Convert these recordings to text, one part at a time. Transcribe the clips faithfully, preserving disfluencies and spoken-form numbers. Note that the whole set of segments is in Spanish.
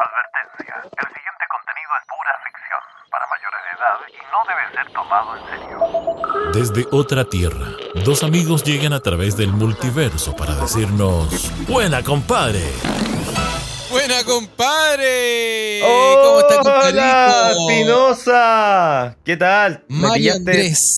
Advertencia. El siguiente contenido es pura ficción para mayores de edad y no debe ser tomado en serio. Desde otra tierra, dos amigos llegan a través del multiverso para decirnos... ¡Buena, compadre! ¡Buena, compadre! Oh, ¿cómo está, compadrito? ¡Hola, Pinoza! ¿Qué tal? Mario me pillaste, Andrés.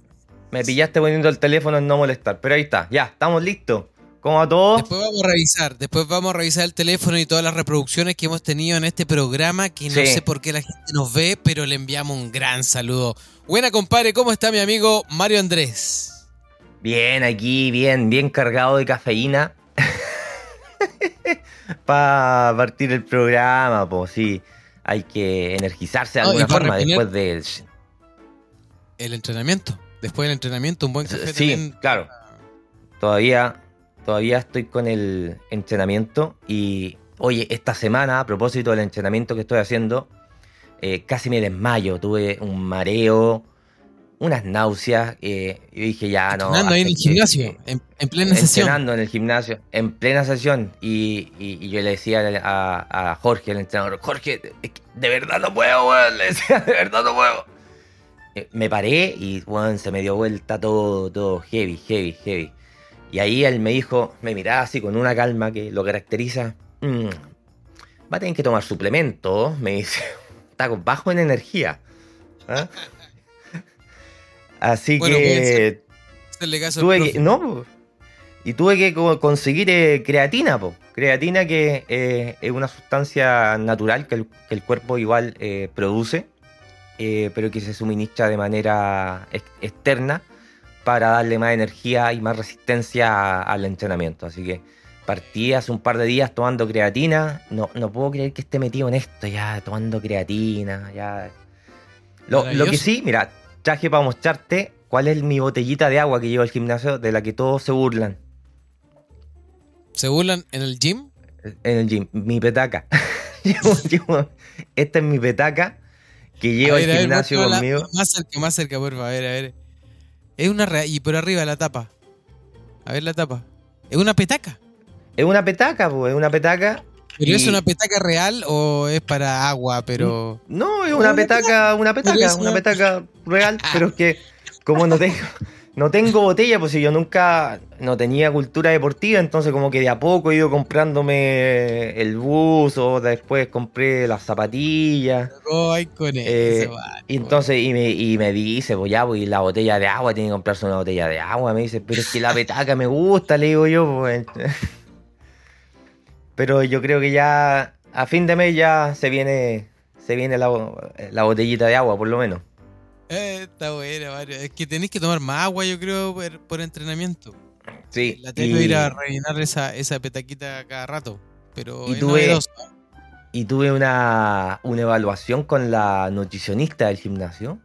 Me pillaste poniendo el teléfono en no molestar, pero ahí está. Ya, estamos listos. ¿Cómo a todos? Después vamos a revisar, después vamos a revisar el teléfono y todas las reproducciones que hemos tenido en este programa, que no sí. sé por qué la gente nos ve, pero le enviamos un gran saludo. Buena, compadre, ¿cómo está mi amigo Mario Andrés? Bien, aquí, bien, bien cargado de cafeína para partir el programa, pues sí, hay que energizarse de alguna no, forma después del... El entrenamiento, después del entrenamiento, un buen café sí, también. Sí, claro, todavía... Todavía estoy con el entrenamiento y, oye, esta semana, a propósito del entrenamiento que estoy haciendo, eh, casi me desmayo. Tuve un mareo, unas náuseas. Eh, yo dije, ya no. Entrenando ahí en el gimnasio, que, en, en plena sesión. Entrenando en el gimnasio, en plena sesión. Y, y, y yo le decía a, a Jorge, el entrenador, Jorge, de verdad no puedo, weón. Le decía, de verdad no puedo. Eh, me paré y, weón, se me dio vuelta todo, todo heavy, heavy, heavy. Y ahí él me dijo, me miraba así con una calma que lo caracteriza. Mm, va a tener que tomar suplementos, me dice. Está bajo en energía. ¿Ah? Así bueno, que... Piensa, tuve que no, y tuve que conseguir eh, creatina. Po. Creatina que eh, es una sustancia natural que el, que el cuerpo igual eh, produce, eh, pero que se suministra de manera ex- externa. Para darle más energía y más resistencia a, al entrenamiento. Así que partí hace un par de días tomando creatina. No, no puedo creer que esté metido en esto, ya tomando creatina. Ya. Lo, lo que sí, mira, traje para mostrarte cuál es mi botellita de agua que llevo al gimnasio, de la que todos se burlan. ¿Se burlan en el gym? En el gym, mi petaca. llevo, llevo, esta es mi petaca que llevo al gimnasio ver, conmigo. La, más cerca, más cerca, por favor, a ver, a ver. Es una re... y por arriba la tapa. A ver la tapa. Es una petaca. Es una petaca, pues, es una petaca. ¿Pero y... es una petaca real o es para agua, pero...? No, es una, una petaca, petaca, una petaca, es una... una petaca real, pero es que como no tengo, no tengo botella, pues si yo nunca no tenía cultura deportiva, entonces como que de a poco he ido comprándome el buzo, después compré las zapatillas. Oh, ay, con eh, eso, vale. Y entonces, y me, y me dice, pues ya, pues la botella de agua, tiene que comprarse una botella de agua. Me dice, pero es que la petaca me gusta, le digo yo. Pues. Pero yo creo que ya a fin de mes ya se viene se viene la, la botellita de agua, por lo menos. Eh, está buena, Mario. Es que tenés que tomar más agua, yo creo, por, por entrenamiento. Sí. La tengo que ir a rellenar esa, esa petaquita cada rato. Pero y tuve... novedoso. Y tuve una, una evaluación con la nutricionista del gimnasio.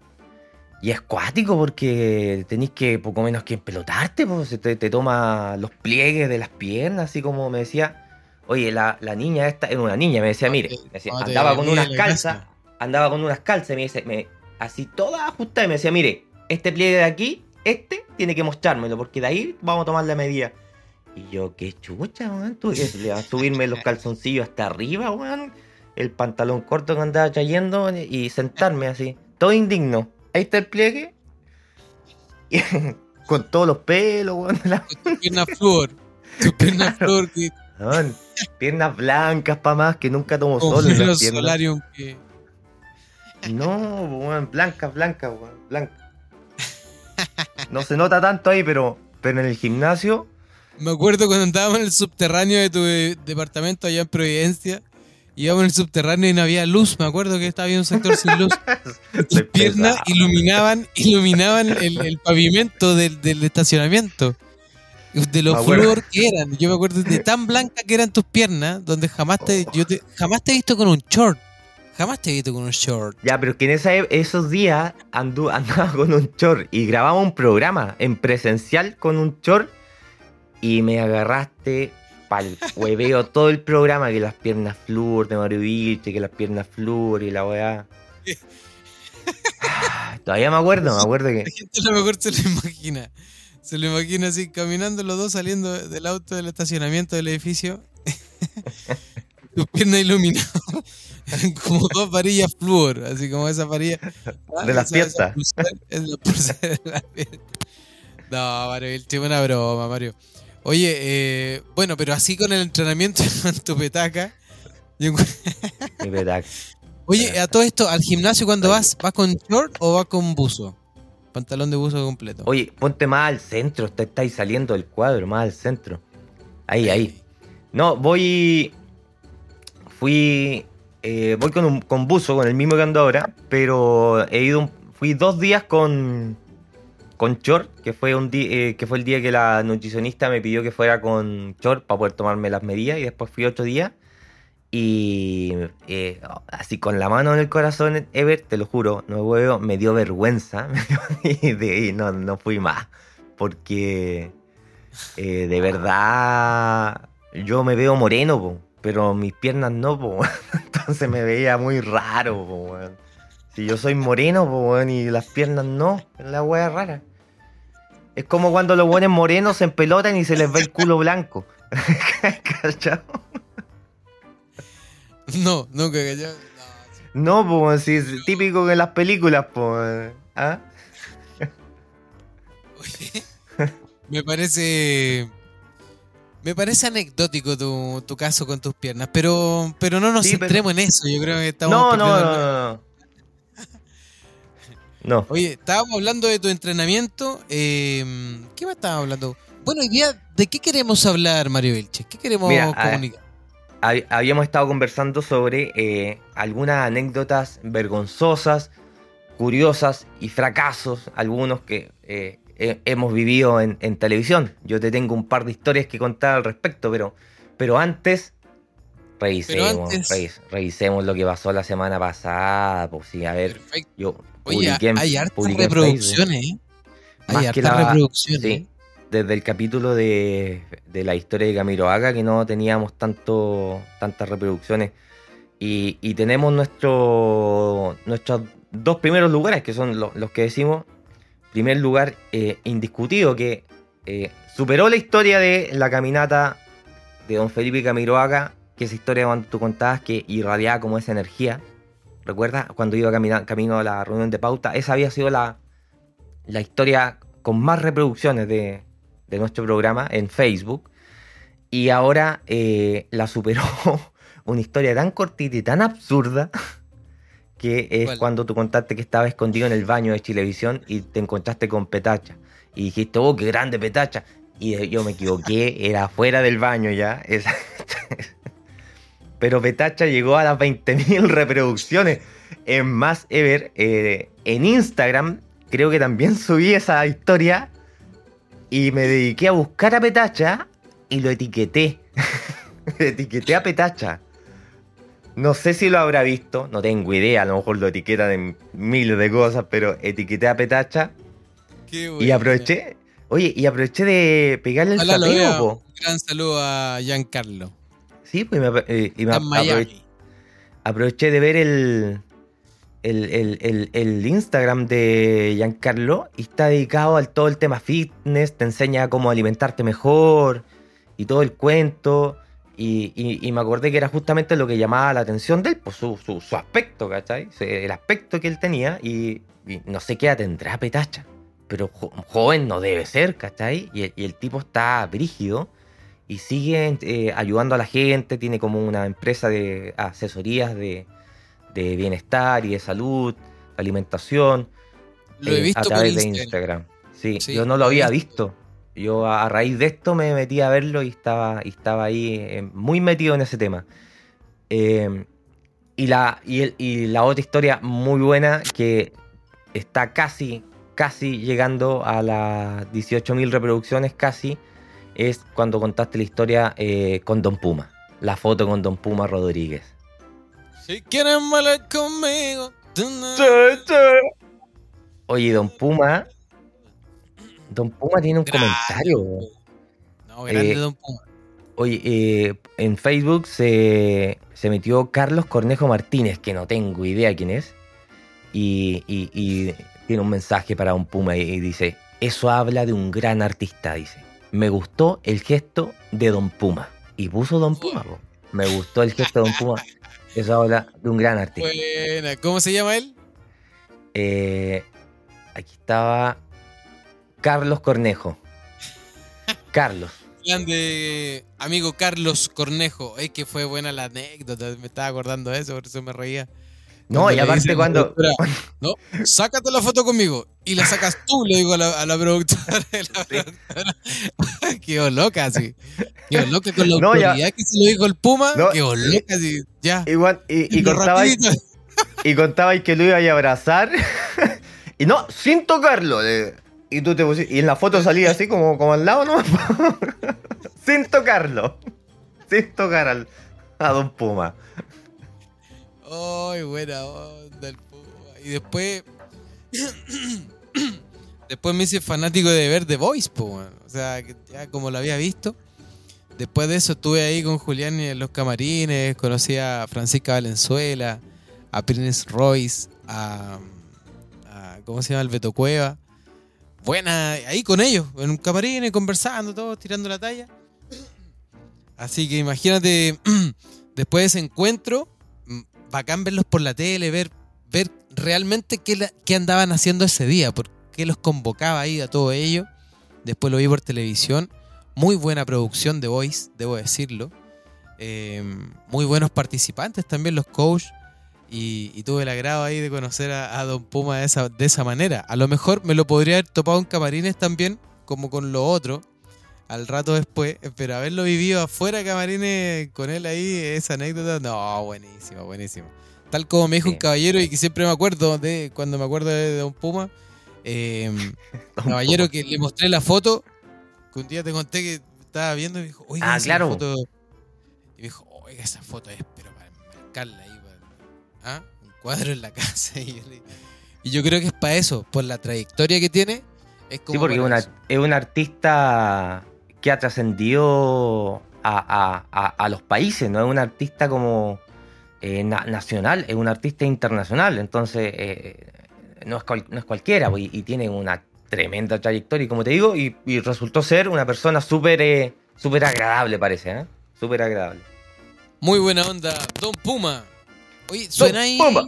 Y es cuático porque tenés que poco menos que empelotarte. Pues, te, te toma los pliegues de las piernas, así como me decía. Oye, la, la niña esta, era una niña, me decía, mire. Me decía, andaba con unas calzas, andaba con unas calzas. Y me dice, me, así toda ajustada. Y me decía, mire, este pliegue de aquí, este tiene que mostrármelo. Porque de ahí vamos a tomar la medida. Y yo, qué chucha, weón. Tú le vas a subirme los calzoncillos hasta arriba, weón. El pantalón corto que andaba trayendo y sentarme así. Todo indigno. Ahí está el pliegue. Y, con todos los pelos, weón. La... Tu pierna flor. Tu pierna claro. flor. Que... Weón, piernas blancas para más que nunca tomo sol. Con el solarium que... No, weón. Blancas, blancas, weón. Blancas. No se nota tanto ahí, pero, pero en el gimnasio... Me acuerdo cuando andábamos en el subterráneo de tu departamento allá en Providencia. Íbamos en el subterráneo y no había luz. Me acuerdo que estaba en un sector sin luz. Tus piernas iluminaban iluminaban el, el pavimento del, del estacionamiento. De lo flúor que eran. Yo me acuerdo de tan blanca que eran tus piernas, donde jamás te, yo te jamás te he visto con un short. Jamás te he visto con un short. Ya, pero es que en esa, esos días andu, andaba con un short y grababa un programa en presencial con un short. Y me agarraste pa'l hueveo todo el programa, que las piernas flúor de Mario Biche, que las piernas flúor y la weá. Ah, todavía me acuerdo, me acuerdo que... La gente a lo mejor se lo imagina. Se lo imagina así, caminando los dos, saliendo del auto del estacionamiento del edificio. Tus piernas iluminadas. como dos varillas flúor, así como esa varilla ah, de las fiestas. Es la pulsera de la fiesta. No, Mario, el tipo es una broma, Mario. Oye, eh, bueno, pero así con el entrenamiento con tu petaca. Yo... Mi petaca. Oye, a todo esto, ¿al gimnasio cuando vas? ¿Vas con short o vas con buzo? Pantalón de buzo completo. Oye, ponte más al centro, te estáis saliendo del cuadro, más al centro. Ahí, ahí. No, voy... Fui... Eh, voy con, un, con buzo, con el mismo que ando ahora, pero he ido... Fui dos días con... Con short, que fue un di- eh, que fue el día que la nutricionista me pidió que fuera con short para poder tomarme las medidas, y después fui otro día. Y eh, así con la mano en el corazón, Ever, te lo juro, no huevo, me dio vergüenza y, de, y no, no fui más. Porque eh, de verdad yo me veo moreno, po, pero mis piernas no, po, entonces me veía muy raro, po, si yo soy moreno, po, bueno, y las piernas no, es la wea rara. Es como cuando los buenos morenos se empelotan y se les ve el culo blanco. ¿Cachao? No, nunca cachao. No, no, pues sí, es típico que en las películas, pues. ¿Ah? Oye, me parece. Me parece anecdótico tu, tu caso con tus piernas, pero, pero no nos sí, centremos pero... en eso. Yo creo que estamos. No, no, no, no, no. No. Oye, estábamos hablando de tu entrenamiento. Eh, ¿Qué más estábamos hablando? Bueno, hoy día, ¿de qué queremos hablar, Mario Vilches? ¿Qué queremos Mira, comunicar? Hab- habíamos estado conversando sobre eh, algunas anécdotas vergonzosas, curiosas y fracasos, algunos que eh, eh, hemos vivido en, en televisión. Yo te tengo un par de historias que contar al respecto, pero, pero antes... Revisemos, Pero antes... revis, revisemos lo que pasó la semana pasada, pues sí, a ver. Perfecto. Yo Oye, publiqué, hay hartas reproducciones, ¿eh? Hay hartas reproducciones. Sí, desde el capítulo de, de la historia de Camiroaga, que no teníamos tanto tantas reproducciones. Y, y tenemos nuestro nuestros dos primeros lugares, que son los, los que decimos. Primer lugar eh, indiscutido, que eh, superó la historia de la caminata de don Felipe Camiroaga, que esa historia cuando tú contabas que irradiaba como esa energía. ¿Recuerdas? Cuando iba caminando, camino a la reunión de pauta. Esa había sido la, la historia con más reproducciones de, de nuestro programa en Facebook. Y ahora eh, la superó una historia tan cortita y tan absurda que es bueno. Cuando tú contaste que estaba escondido en el baño de Chilevisión y te encontraste con Petacha. Y dijiste, oh, qué grande Petacha. Y yo me equivoqué, era afuera del baño ya. Esa... Pero Petacha llegó a las veinte mil reproducciones. Es más, Ever, eh, en Instagram creo que también subí esa historia y me dediqué a buscar a Petacha y lo etiqueté. Etiqueté a Petacha. No sé si lo habrá visto, no tengo idea, a lo mejor lo etiquetan en miles de cosas, pero etiqueté a Petacha. Qué buena. Y aproveché, oye, y aproveché de pegarle el sapeo. Un gran saludo a Giancarlo. Sí, pues me, eh, y me aproveché, aproveché de ver el el, el, el el Instagram de Giancarlo y está dedicado al todo el tema fitness, te enseña cómo alimentarte mejor y todo el cuento. Y, y, y me acordé que era justamente lo que llamaba la atención de él, pues su, su, su aspecto, ¿cachai? El aspecto que él tenía y, y no sé qué edad tendrá Petacha, pero jo, joven no debe ser, ¿cachai? Y, y el tipo está brígido. Y sigue eh, ayudando a la gente, tiene como una empresa de asesorías de, de bienestar y de salud, alimentación. Lo he eh, visto a través por Instagram. de Instagram. Sí, sí, yo no lo, lo había visto. visto. Yo a raíz de esto me metí a verlo y estaba, y estaba ahí eh, muy metido en ese tema. Eh, y, la, y, el, y la otra historia muy buena que está casi, casi llegando a las dieciocho mil reproducciones, casi. Es cuando contaste la historia eh, con Don Puma. La foto con Don Puma Rodríguez. Si quieres hablar conmigo. Oye, Don Puma. Don Puma tiene un grande. comentario. No, grande eh, Don Puma. Oye, eh, en Facebook se, se metió Carlos Cornejo Martínez, que no tengo idea quién es. Y, y, y tiene un mensaje para Don Puma y, y dice: eso habla de un gran artista, dice. Me gustó el gesto de Don Puma. Y puso Don Puma. Me gustó el gesto de Don Puma. Eso habla de un gran artista. Buena. ¿Cómo se llama él? Eh, aquí estaba Carlos Cornejo. Carlos. Grande amigo Carlos Cornejo. Es que fue buena la anécdota. Me estaba acordando de eso, por eso me reía. No, cuando y aparte dicen, cuando... No, sácate la foto conmigo. Y la sacas tú, le digo a la, a la productora. La productora. Sí. Quedó loca, así. Quedó loca con la no, autoridad ya. Que se lo dijo el Puma. No, quedó loca, así. Ya. Igual, y, y, contaba y, y contaba y que lo iba a abrazar. Y no, sin tocarlo. Y tú te pusiste, y en la foto salía así, como, como al lado, ¿no? Sin tocarlo. Sin tocar al, a Don Puma. ¡Ay, oh, buena onda! Y después. Después me hice fanático de ver The Voice, po, bueno. O sea, que ya como lo había visto. Después de eso estuve ahí con Julián en los camarines. Conocí a Francisca Valenzuela, a Prince Royce, a, a. ¿Cómo se llama? El Beto Cueva. Buena, ahí con ellos, en un camarines, conversando, todos tirando la talla. Así que imagínate, después de ese encuentro. Bacán verlos por la tele, ver, ver realmente qué, la, qué andaban haciendo ese día, por qué los convocaba ahí a todo ello. Después lo vi por televisión. Muy buena producción de Voice, debo decirlo. Eh, muy buenos participantes también, los coaches. Y, y tuve el agrado ahí de conocer a, a Don Puma de esa, de esa manera. A lo mejor me lo podría haber topado en camarines también, como con lo otro, al rato después, pero haberlo vivido afuera camarines con él ahí, esa anécdota, no, buenísima, buenísima. Tal como me dijo sí. Un caballero, y que siempre me acuerdo de cuando me acuerdo de Don Puma, eh, Don caballero Puma. Que le mostré la foto, que un día te conté que estaba viendo y me dijo, oiga, ah, esa claro. Foto. Y me dijo, oiga, esa foto es, pero para marcarla ahí, para, ¿ah? Un cuadro en la casa. Y yo, le, y yo creo que es para eso, por la trayectoria que tiene, es como. Sí, porque una, es un artista que ha trascendido a, a, a, a los países, no es un artista como eh, na, nacional, es un artista internacional, entonces eh, no, es cual, no es cualquiera, y, y tiene una tremenda trayectoria, y como te digo, y, y resultó ser una persona súper eh, súper agradable, parece, ¿eh? Súper agradable. Muy buena onda, Don Puma. Oye, ¿suena ahí? Puma. ¿No?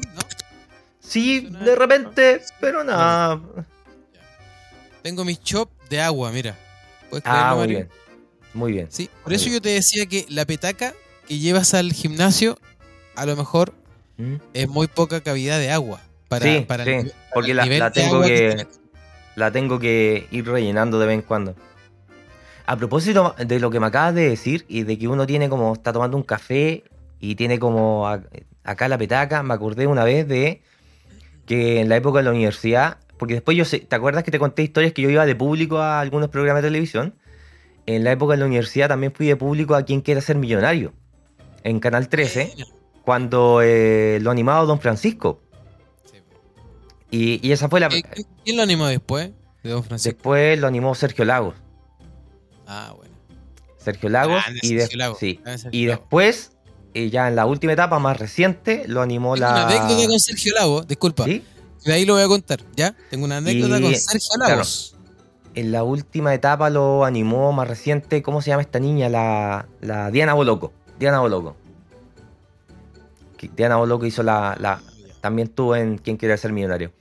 Sí, ¿suena de repente, ahí? Pero nada. Tengo mis chops de agua, mira. Creerlo, ah, muy Mario? Bien. Muy bien. Sí, por muy eso bien. Yo te decía que la petaca que llevas al gimnasio, a lo mejor ¿Mm? Es muy poca cavidad de agua. Para, sí, para sí, el, porque para la, la, tengo que, que la tengo que ir rellenando de vez en cuando. A propósito de lo que me acabas de decir y de que uno tiene como, está tomando un café y tiene como a, acá la petaca, me acordé una vez de que en la época de la universidad. Porque después yo sé, ¿te acuerdas que te conté historias que yo iba de público a algunos programas de televisión? En la época de la universidad también fui de público a Quien Quiere Ser Millonario, en Canal trece, cuando eh, lo animaba Don Francisco. Sí. Y, y esa fue la... ¿Quién lo animó después de Don Francisco? Después lo animó Sergio Lagos. Ah, bueno. Sergio Lagos. Ah, y, de... Sergio Lagos. Sí. Ah, Sergio y Lagos. Después, eh, ya en la última etapa más reciente, lo animó Tengo la... Una anécdota con Sergio Lagos, disculpa. ¿Sí? De ahí lo voy a contar, ¿ya? Tengo una anécdota y, con Sergio Lagos. Claro, en la última etapa lo animó más reciente, ¿cómo se llama esta niña? La, la Diana Bolocco. Diana Bolocco. Diana Bolocco hizo la, la... También estuvo en Quien Quiere Ser Millonario.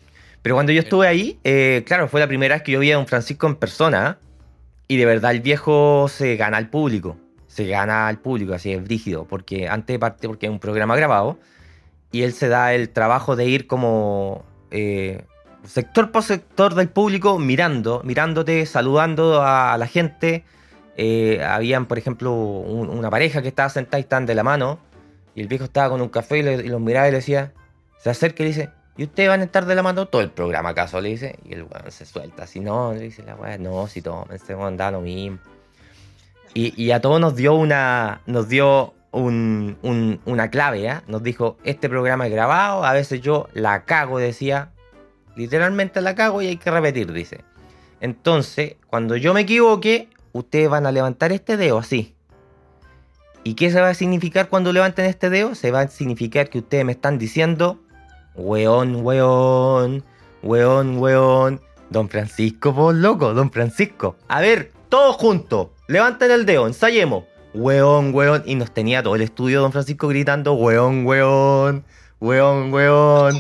Pero cuando yo estuve ahí, eh, claro, fue la primera vez que yo vi a Don Francisco en persona. ¿Eh? Y de verdad el viejo se gana al público. Se gana al público, así es, brígido. Porque antes de parte, porque es un programa grabado. Y él se da el trabajo de ir como... Eh, sector por sector del público mirando, mirándote, saludando a la gente. eh, habían por ejemplo un, una pareja que estaba sentada y estaban de la mano y el viejo estaba con un café y, le, y los miraba y le decía, se acerca y le dice, ¿y ustedes van a estar de la mano todo el programa acaso? Le dice, y el weón se suelta, si no, le dice la weón, no, si tómense, weón, da lo mismo. Y, y a todos nos dio una nos dio Un, un, una clave, ¿eh? Nos dijo, este programa es grabado, a veces yo la cago, decía, literalmente la cago y hay que repetir, dice. Entonces, cuando yo me equivoque, ustedes van a levantar este dedo así. ¿Y qué se va a significar cuando levanten este dedo? Se va a significar que ustedes me están diciendo, weón, weón, weón, weón, Don Francisco, vos loco, Don Francisco. A ver, todos juntos, levanten el dedo, ensayemos. weón, weón, y nos tenía todo el estudio Don Francisco gritando, weón, weón, weón, weón.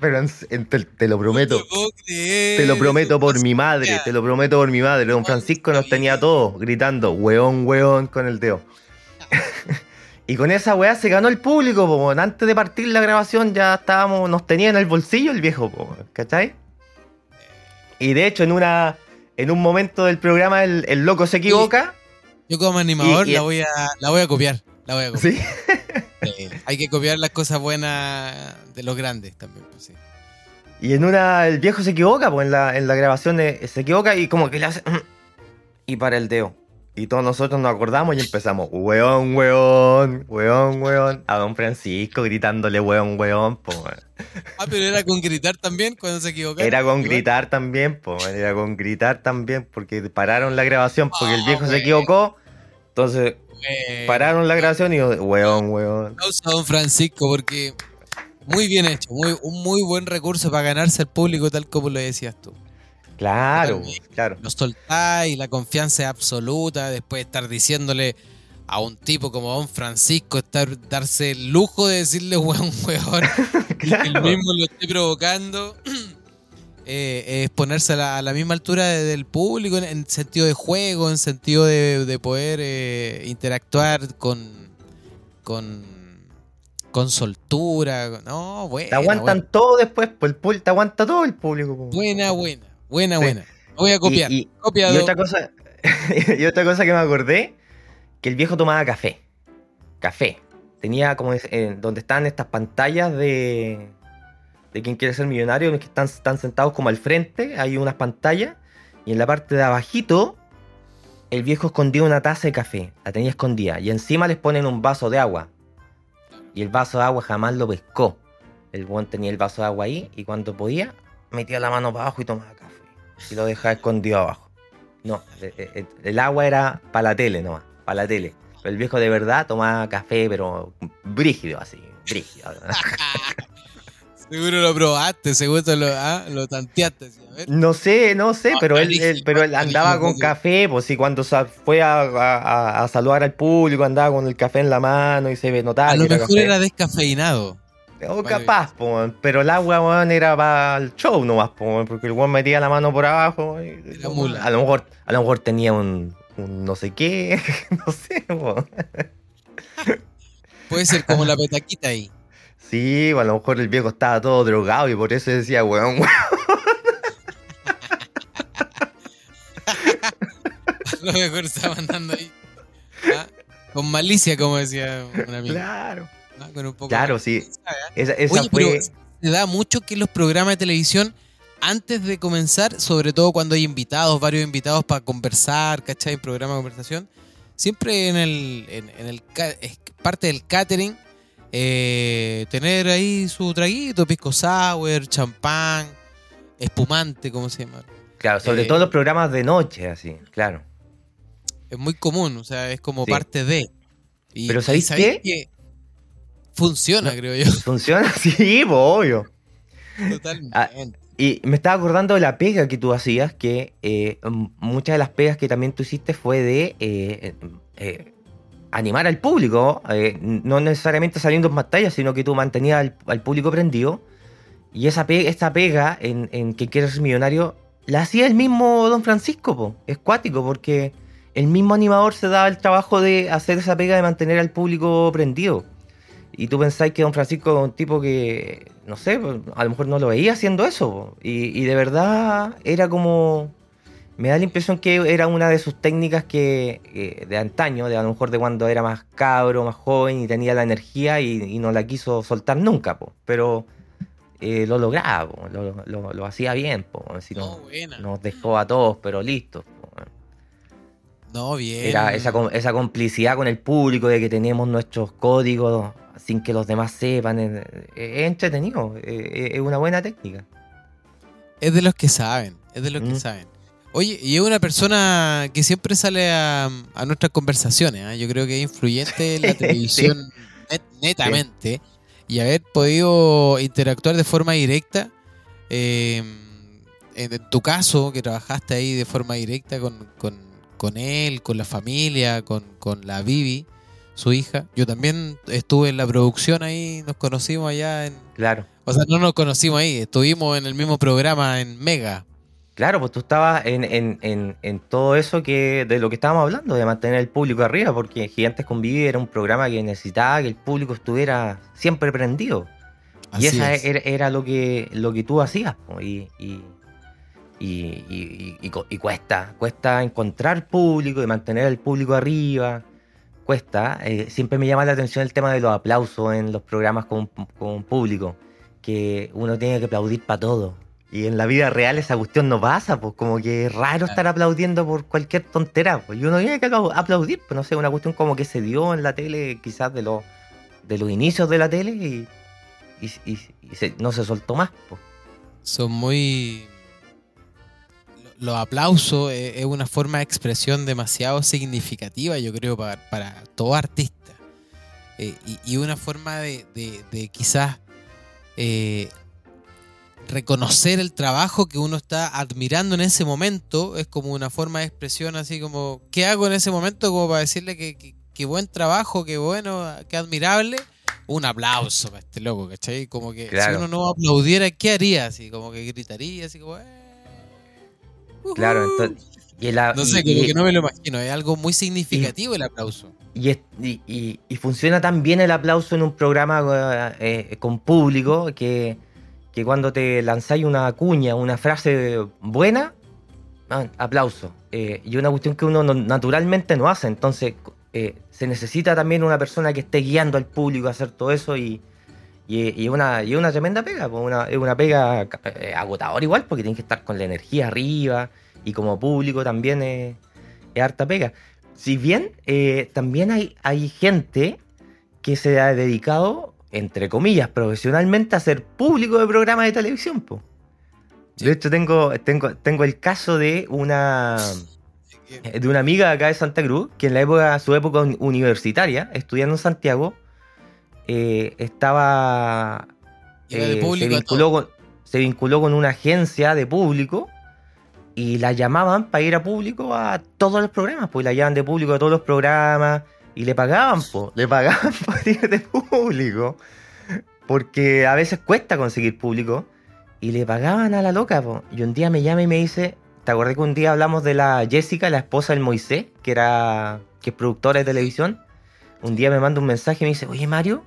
Pero en, en, te, te lo prometo, no te puedo creer, te lo prometo por mi madre, te lo prometo por mi madre. Don Francisco nos tenía todos gritando, weón, weón, con el dedo. Y con esa weá se ganó el público, po. Antes de partir la grabación ya estábamos, nos tenía en el bolsillo el viejo, po, ¿cachai? Y de hecho en una, en un momento del programa el, el loco se equivoca. Yo como animador y, y, la voy a, la voy a copiar, la voy a copiar. ¿Sí? Eh, hay que copiar las cosas buenas de los grandes también, pues sí. Y en una, el viejo se equivoca, pues en la, en la grabación de, se equivoca y como que le hace y para el dedo. Y todos nosotros nos acordamos y empezamos, weón, weón, weón, weón, a Don Francisco gritándole weón, weón, po. Ah, pero era con gritar también cuando se equivocaba. Era con gritar también, po, era con gritar también, porque pararon la grabación porque el viejo se equivocó, entonces... Eh, pararon la grabación y weón, weón. Aplausos a Don Francisco porque muy bien hecho, muy, un muy buen recurso para ganarse al público tal como lo decías tú. Claro, claro. Los soltáis, la confianza es absoluta, después de estar diciéndole a un tipo como Don Francisco, estar, darse el lujo de decirle weón, weón, claro. Que el mismo lo esté provocando. Eh, es ponerse a la, a la misma altura de, del público en, en sentido de juego, en sentido de, de poder eh, interactuar con, con con soltura. No, buena, te aguantan buena. Todo después, pues, el, te aguanta todo el público. Buena, buena, buena, sí. Buena. Voy a copiar. Y, y, y, otra cosa, y otra cosa que me acordé, que el viejo tomaba café. Café. Tenía como eh, donde están estas pantallas de... de Quien Quiere Ser Millonario, en los que están, están sentados como al frente, hay unas pantallas, y en la parte de abajito, el viejo escondía una taza de café, la tenía escondida, y encima les ponen un vaso de agua, y el vaso de agua jamás lo pescó, el buen tenía el vaso de agua ahí, y cuando podía, metía la mano para abajo y tomaba café, y lo dejaba escondido abajo. No, el, el agua era para la tele nomás, para la tele, pero el viejo de verdad tomaba café, pero brígido así, brígido. Seguro lo probaste, seguro lo, ¿ah? Lo tanteaste. ¿Sí? A ver. No sé, no sé, ah, pero, él, él, pero él andaba con café, pues sí, cuando fue a, a, a saludar al público andaba con el café en la mano y se notaba. A lo mejor era, era descafeinado. O capaz, po, pero el agua, bueno, era para el show nomás, po, porque el weón metía la mano por abajo. Y, mula. A lo mejor, a lo mejor tenía un, un no sé qué, no sé. Po. Puede ser como la petaquita ahí. Sí, a lo mejor el viejo estaba todo drogado y por eso decía, weón, weón. A lo mejor estaba andando ahí. ¿Ah? Con malicia, como decía un amigo. Claro. ¿Ah? Con un poco claro, de... sí. Esa, esa Oye, fue... pero se da mucho que los programas de televisión, antes de comenzar, sobre todo cuando hay invitados, varios invitados para conversar, ¿cachai? Programa de conversación. Siempre en el, en, en el parte del catering... Eh, tener ahí su traguito, pisco sour, champán, espumante, ¿cómo se llama? Claro, sobre eh, todo los programas de noche, así, claro. Es muy común, o sea, es como sí. Parte de. Y, pero ¿sabéis qué? Que funciona, no, creo yo. Funciona, sí, pues, obvio. Totalmente. Ah, y me estaba acordando de la pega que tú hacías, que eh, muchas de las pegas que también tú hiciste fue de... Eh, eh, animar al público, eh, no necesariamente saliendo en pantalla, sino que tú mantenías al, al público prendido. Y esa pega, esta pega en, en Quien Quiere Ser Millonario la hacía el mismo Don Francisco, po. Es cuático, porque el mismo animador se daba el trabajo de hacer esa pega de mantener al público prendido. Y tú pensáis que Don Francisco es un tipo que, no sé, a lo mejor no lo veía haciendo eso, po. Y, y de verdad era como... Me da la impresión que era una de sus técnicas que eh, de antaño, de a lo mejor de cuando era más cabro, más joven y tenía la energía y, y no la quiso soltar nunca, po. Pero eh, lo lograba, po. Lo, lo, lo hacía bien, po. Así no, no, nos dejó a todos, pero listos. No, bien. Era esa, esa complicidad con el público de que tenemos nuestros códigos sin que los demás sepan. Es, es entretenido, es, es una buena técnica. Es de los que saben, es de los mm. que saben. Oye, y es una persona que siempre sale a, a nuestras conversaciones, ¿eh? Yo creo que es influyente en la televisión sí. net, netamente sí. Y haber podido interactuar de forma directa, eh, en, en tu caso, que trabajaste ahí de forma directa con, con, con él, con la familia, con, con la Vivi, su hija. Yo también estuve en la producción ahí, nos conocimos allá en... Claro. O sea, no nos conocimos ahí, estuvimos en el mismo programa en Mega. Claro, pues tú estabas en, en, en, en todo eso que de lo que estábamos hablando, de mantener el público arriba, porque Gigantes con Vivi era un programa que necesitaba que el público estuviera siempre prendido. Así y esa es. era, era lo que lo que tú hacías, ¿no? y, y, y, y, y, y, y cuesta, cuesta encontrar público y mantener al público arriba, cuesta. Eh, siempre me llama la atención el tema de los aplausos en los programas con, con público, que uno tiene que aplaudir para todo. Y en la vida real esa cuestión no pasa, pues como que es raro estar aplaudiendo por cualquier tontera, pues. Y uno tiene que aplaudir, pues no sé, una cuestión como que se dio en la tele, quizás de los de los inicios de la tele, y, y, y, y se, no se soltó más, pues. Son muy... Los aplausos es una forma de expresión demasiado significativa, yo creo, para, para todo artista. Eh, y, y una forma de, de, de quizás... Eh, reconocer el trabajo que uno está admirando en ese momento, es como una forma de expresión, así como ¿qué hago en ese momento? Como para decirle que, que, que buen trabajo, que bueno, que admirable, un aplauso para este loco, ¿cachai? Como que claro. Si uno no aplaudiera, ¿qué haría? Así como que gritaría, así como eh. uh-huh. Claro, entonces y la, no sé, y, como y, que no me lo imagino, es algo muy significativo y, el aplauso y, y, y, y funciona tan bien el aplauso en un programa eh, con público que que cuando te lanzáis una cuña, una frase buena, aplauso. Eh, y una cuestión que uno no, naturalmente no hace. Entonces eh, se necesita también una persona que esté guiando al público a hacer todo eso. Y es y, y una, y una tremenda pega. Es una, una pega agotadora igual, porque tienes que estar con la energía arriba. Y como público también es, es harta pega. Si bien eh, también hay, hay gente que se ha dedicado... entre comillas, profesionalmente a ser público de programas de televisión, po. Sí. De hecho, tengo, tengo, tengo el caso de una de una amiga acá de Santa Cruz, que en la época, su época universitaria, estudiando en Santiago, eh, estaba eh, se, vinculó con, se vinculó con una agencia de público y la llamaban para ir a público a todos los programas, pues la llamaban de público a todos los programas. Y le pagaban, po, le pagaban por ir de público, porque a veces cuesta conseguir público, y le pagaban a la loca, po. Y un día me llama y me dice, ¿te acordás que un día hablamos de la Jessica, la esposa del Moisés, que era que es productora de televisión? Un día me manda un mensaje y me dice, oye Mario,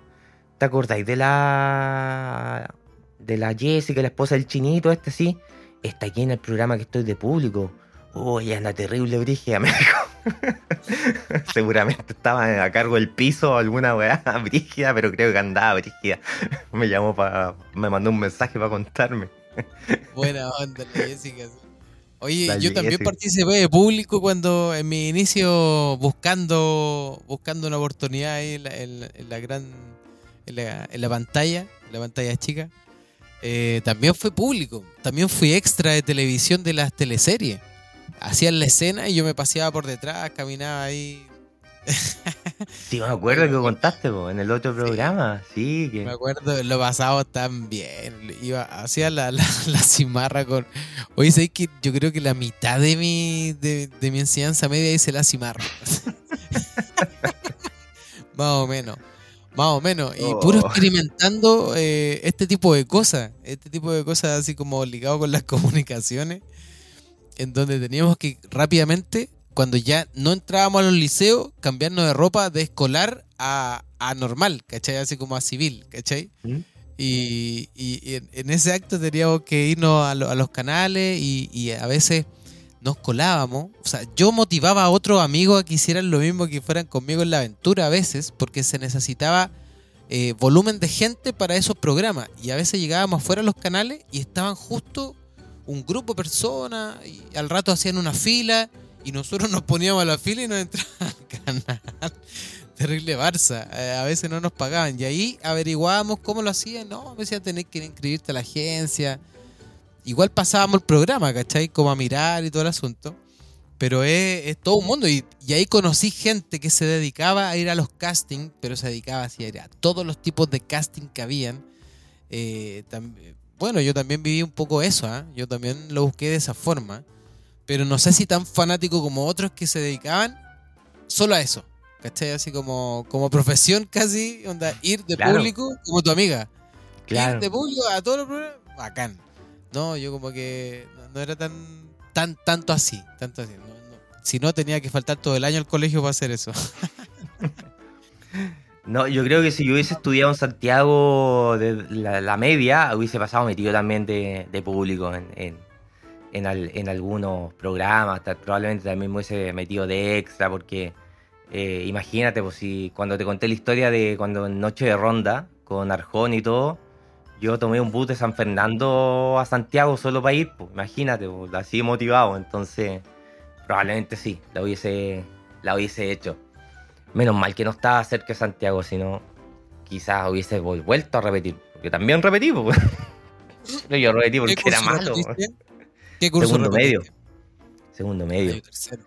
¿te acordáis de la de la Jessica, la esposa del chinito este? Sí, está aquí en el programa que estoy de público. Uy, anda terrible brígida, me dijo. Seguramente estaba a cargo del piso o alguna weá brígida, pero creo que andaba brígida. Me llamó para... me mandó un mensaje para contarme. Buena onda, la Jessica. Oye, la yo Jessica. También participé de público cuando en mi inicio buscando buscando una oportunidad ahí en la, en, en la gran... En la, en la pantalla, en la pantalla chica. Eh, también fui público. También fui extra de televisión de las teleseries. Hacían la escena y yo me paseaba por detrás, caminaba ahí. Sí, me acuerdo que lo contaste po, en el otro programa. Sí, sí que... Me acuerdo, lo pasaba tan bien. Iba, hacía la, la, la cimarra con... Oye, ¿sabes que yo creo que la mitad de mi, de, de mi enseñanza media hice la cimarra? Más o menos. Más o menos. Y oh. Puro experimentando eh, este tipo de cosas. Este tipo de cosas así como ligado con las comunicaciones. En donde teníamos que rápidamente, cuando ya no entrábamos a los liceos, cambiarnos de ropa de escolar a, a normal, ¿cachai? Así como a civil, ¿cachai? ¿Mm? Y, y, y en, en ese acto teníamos que irnos a, lo, a los canales y, y a veces nos colábamos. O sea, yo motivaba a otros amigos a que hicieran lo mismo, que fueran conmigo en la aventura a veces, porque se necesitaba eh, volumen de gente para esos programas. Y a veces llegábamos afuera a los canales y estaban justo... un grupo de personas y al rato hacían una fila y nosotros nos poníamos a la fila y nos entraban al canal. Terrible Barça, eh, a veces no nos pagaban y ahí averiguábamos cómo lo hacían. No, me decían tenés que inscribirte a la agencia. Igual pasábamos el programa, ¿cachai? Como a mirar y todo el asunto, pero es, es todo un mundo y, y ahí conocí gente que se dedicaba a ir a los castings, pero se dedicaba así a ir a todos los tipos de casting que habían. eh, también Bueno, yo también viví un poco eso, ¿eh? Yo también lo busqué de esa forma. pero no sé si tan fanático como otros que se dedicaban solo a eso, ¿cachai? Así como, como profesión casi, onda, ir de claro. público como tu amiga. Claro. Ir de público a todos los problemas, bacán. No, yo como que no era tan, tan tanto así, tanto así. No, no. Si no, tenía que faltar todo el año al colegio para hacer eso. No, yo creo que si yo hubiese estudiado en Santiago de la, la media, hubiese pasado metido también de, de público en, en, en, al, en algunos programas. Probablemente también me hubiese metido de extra, porque eh, imagínate, pues, si cuando te conté la historia de cuando en Noche de Ronda, con Arjón y todo, yo tomé un bus de San Fernando a Santiago solo para ir, pues, imagínate, pues, así motivado. Entonces, probablemente sí, la hubiese, la hubiese hecho. Menos mal que no estaba cerca de Santiago, sino quizás hubiese vuelto a repetir. Porque también repetí, pues. No, yo repetí porque era malo. ¿Qué curso? Segundo medio. Segundo medio. Yo tercero.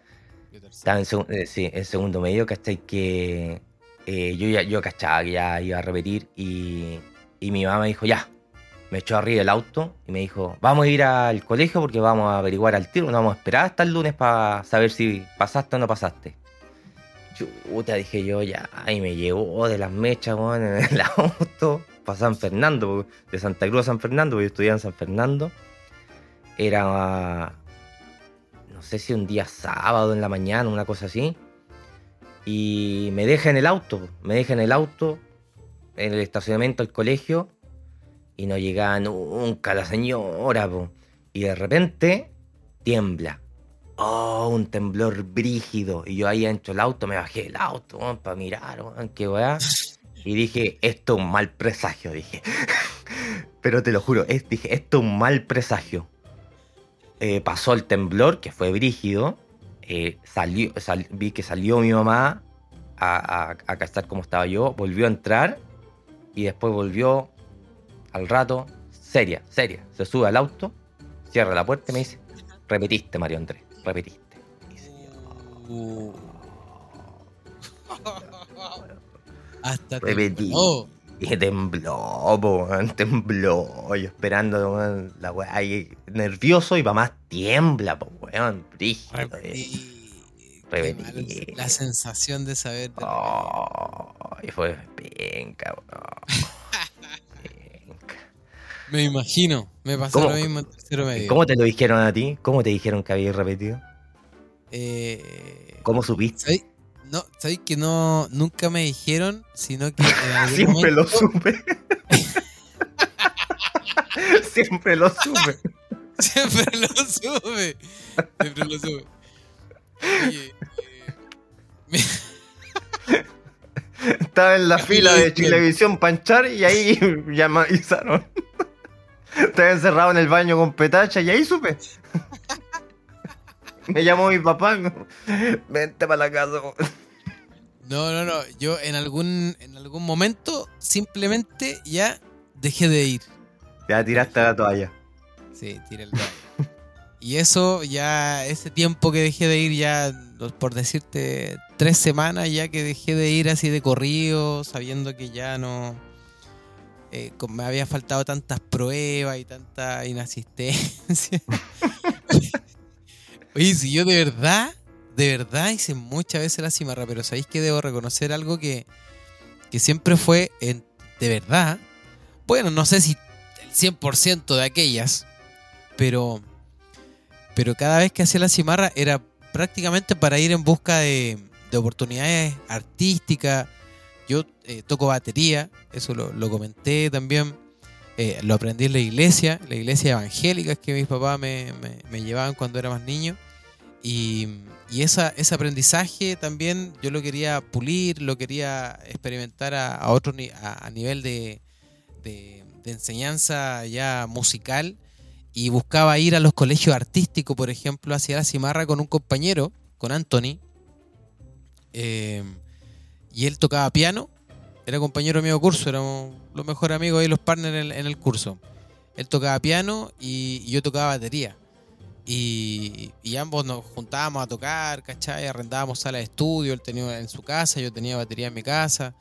Yo tercero. Estaba en seg- eh, sí, en segundo medio, ¿cachai? Que eh, yo ya yo cachaba que ya iba a repetir. Y, y mi mamá me dijo, ya. Me echó arriba del auto y me dijo, vamos a ir al colegio porque vamos a averiguar al tiro. No vamos a esperar hasta el lunes para saber si pasaste o no pasaste. Chuta, dije yo, ya, y me llevó de las mechas, weón, en el auto para San Fernando, de Santa Cruz a San Fernando, porque yo estudiaba en San Fernando. Era, no sé si un día sábado en la mañana, una cosa así. Y me deja en el auto, me deja en el auto, en el estacionamiento del colegio, y no llegaba nunca la señora, po. Y de repente, tiembla. Oh, un temblor brígido. Y yo ahí dentro del auto, me bajé del auto, man, para mirar, man, qué weá. Y dije, esto es un mal presagio, dije. Pero te lo juro, es, dije, esto es un mal presagio. Eh, pasó el temblor, que fue brígido. Eh, salió, sal, vi que salió mi mamá a, a, a cachar cómo estaba yo. Volvió a entrar y después volvió al rato, seria, seria. Se sube al auto, cierra la puerta y me dice, repetiste, Mario Andrés. repetiste. Uh. Hasta repetí. Tembló. Y tembló, po, tembló. Yo esperando, man, la weá, nervioso y para más tiembla, po, weón, brígido. Repetí. Repetí. La sensación de saber. Oh, y fue penca, penca. Me imagino. Me pasó ¿Cómo? lo mismo en tercero medio. ¿Cómo te lo dijeron a ti? ¿Cómo te dijeron que habías repetido? Eh, ¿Cómo supiste? ¿Sabéis? No, ¿sabéis que no? Nunca me dijeron, sino que siempre lo supe. Siempre lo supe. Siempre lo supe. Siempre lo supe. Oye, eh, me... Estaba en la fila de Chilevisión Panchar y ahí ya me avisaron. Estaba encerrado en el baño con Petacha y ahí supe. Me llamó mi papá. Vente para la casa. No, no, no. Yo en algún en algún momento simplemente ya dejé de ir. Ya tiraste la toalla. Sí, tiré la toalla. Y eso ya, ese tiempo que dejé de ir ya, por decirte, tres semanas ya que dejé de ir así de corrido, sabiendo que ya no... Eh, me había faltado tantas pruebas y tanta inasistencia. Oye, si yo de verdad, de verdad hice muchas veces la cimarra, pero ¿sabéis que debo reconocer algo que, que siempre fue en, de verdad? Bueno, no sé si el cien por ciento de aquellas, pero, pero cada vez que hacía la cimarra era prácticamente para ir en busca de, de oportunidades artísticas. Yo eh, toco batería, eso lo, lo comenté también, eh, lo aprendí en la iglesia, la iglesia evangélica que mis papás me, me, me llevaban cuando era más niño, y, y esa, ese aprendizaje también yo lo quería pulir, lo quería experimentar a, a otro a, a nivel de, de, de enseñanza ya musical, y buscaba ir a los colegios artísticos, por ejemplo, hacia la cimarra con un compañero, con Anthony, eh... y él tocaba piano, era compañero mío de curso, éramos los mejores amigos y los partners en, en el curso. Él tocaba piano y, y yo tocaba batería. Y, y ambos nos juntábamos a tocar, ¿cachai? Arrendábamos sala de estudio, él tenía en su casa, yo tenía batería en mi casa.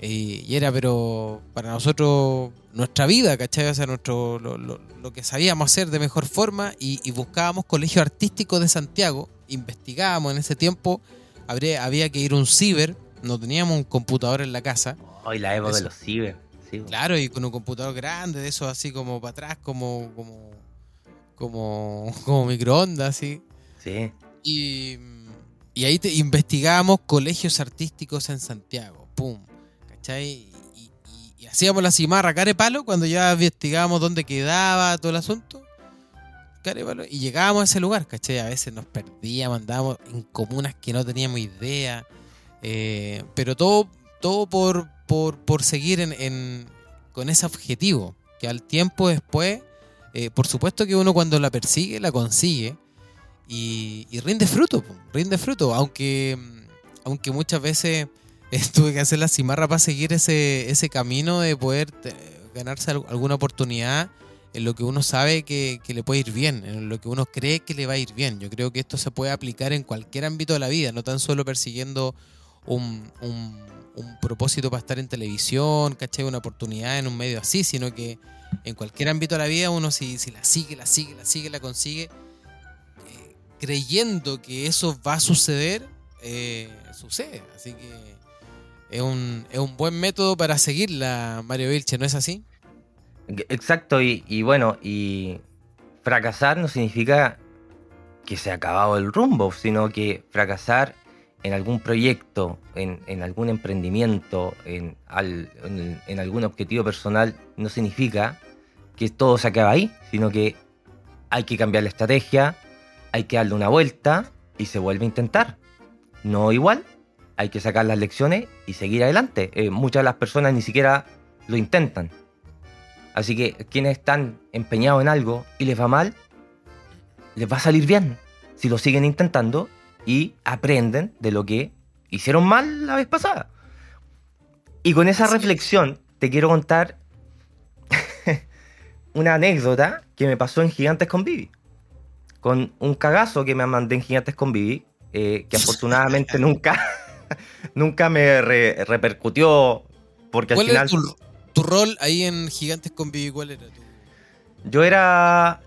Eh, y era, pero para nosotros, nuestra vida, ¿cachai? O sea, nuestro, lo, lo, lo que sabíamos hacer de mejor forma, y, y buscábamos colegios artísticos de Santiago, investigábamos en ese tiempo, habría, había que ir a un ciber, no teníamos un computador en la casa. Hoy la época de los ciber. Sí. Claro, y con un computador grande, de esos así como para atrás, como como como, como microondas, así. Sí. Y, y ahí te, investigábamos colegios artísticos en Santiago, pum. Y, y, y hacíamos la cimarra carepalo cuando ya investigábamos dónde quedaba todo el asunto, carepalo, y llegábamos a ese lugar, ¿cachai? A veces nos perdíamos, andábamos en comunas que no teníamos idea, eh, pero todo, todo por, por, por seguir en, en, con ese objetivo, que al tiempo después, eh, por supuesto que uno cuando la persigue, la consigue, y, y rinde fruto, rinde fruto, aunque, aunque muchas veces... Tuve que hacer la cimarra para seguir ese, ese camino de poder te, ganarse alguna oportunidad en lo que uno sabe que, que le puede ir bien, en lo que uno cree que le va a ir bien. Yo creo que esto se puede aplicar en cualquier ámbito de la vida, no tan solo persiguiendo un, un, un propósito para estar en televisión, ¿cachai? Una oportunidad en un medio así, sino que en cualquier ámbito de la vida uno si, si la sigue, la sigue, la sigue, la consigue, eh, creyendo que eso va a suceder, eh, sucede. Así que Es un, es un buen método para seguirla, Mario Vilche, ¿no es así? Exacto, y, y bueno, y fracasar no significa que se ha acabado el rumbo, sino que fracasar en algún proyecto, en, en algún emprendimiento, en, al, en, en algún objetivo personal, no significa que todo se acaba ahí, sino que hay que cambiar la estrategia, hay que darle una vuelta y se vuelve a intentar. No igual. Hay que sacar las lecciones y seguir adelante. Eh, muchas de las personas ni siquiera lo intentan. Así que quienes están empeñados en algo y les va mal, les va a salir bien si lo siguen intentando y aprenden de lo que hicieron mal la vez pasada. Y con esa reflexión te quiero contar una anécdota que me pasó en Gigantes con Vivi. Con un cagazo que me mandé en Gigantes con Vivi, eh, que afortunadamente nunca... Nunca me re- repercutió porque al final... ¿Cuál era tu, tu rol ahí en Gigantes con Vivi? ¿Cuál era tu...? Yo era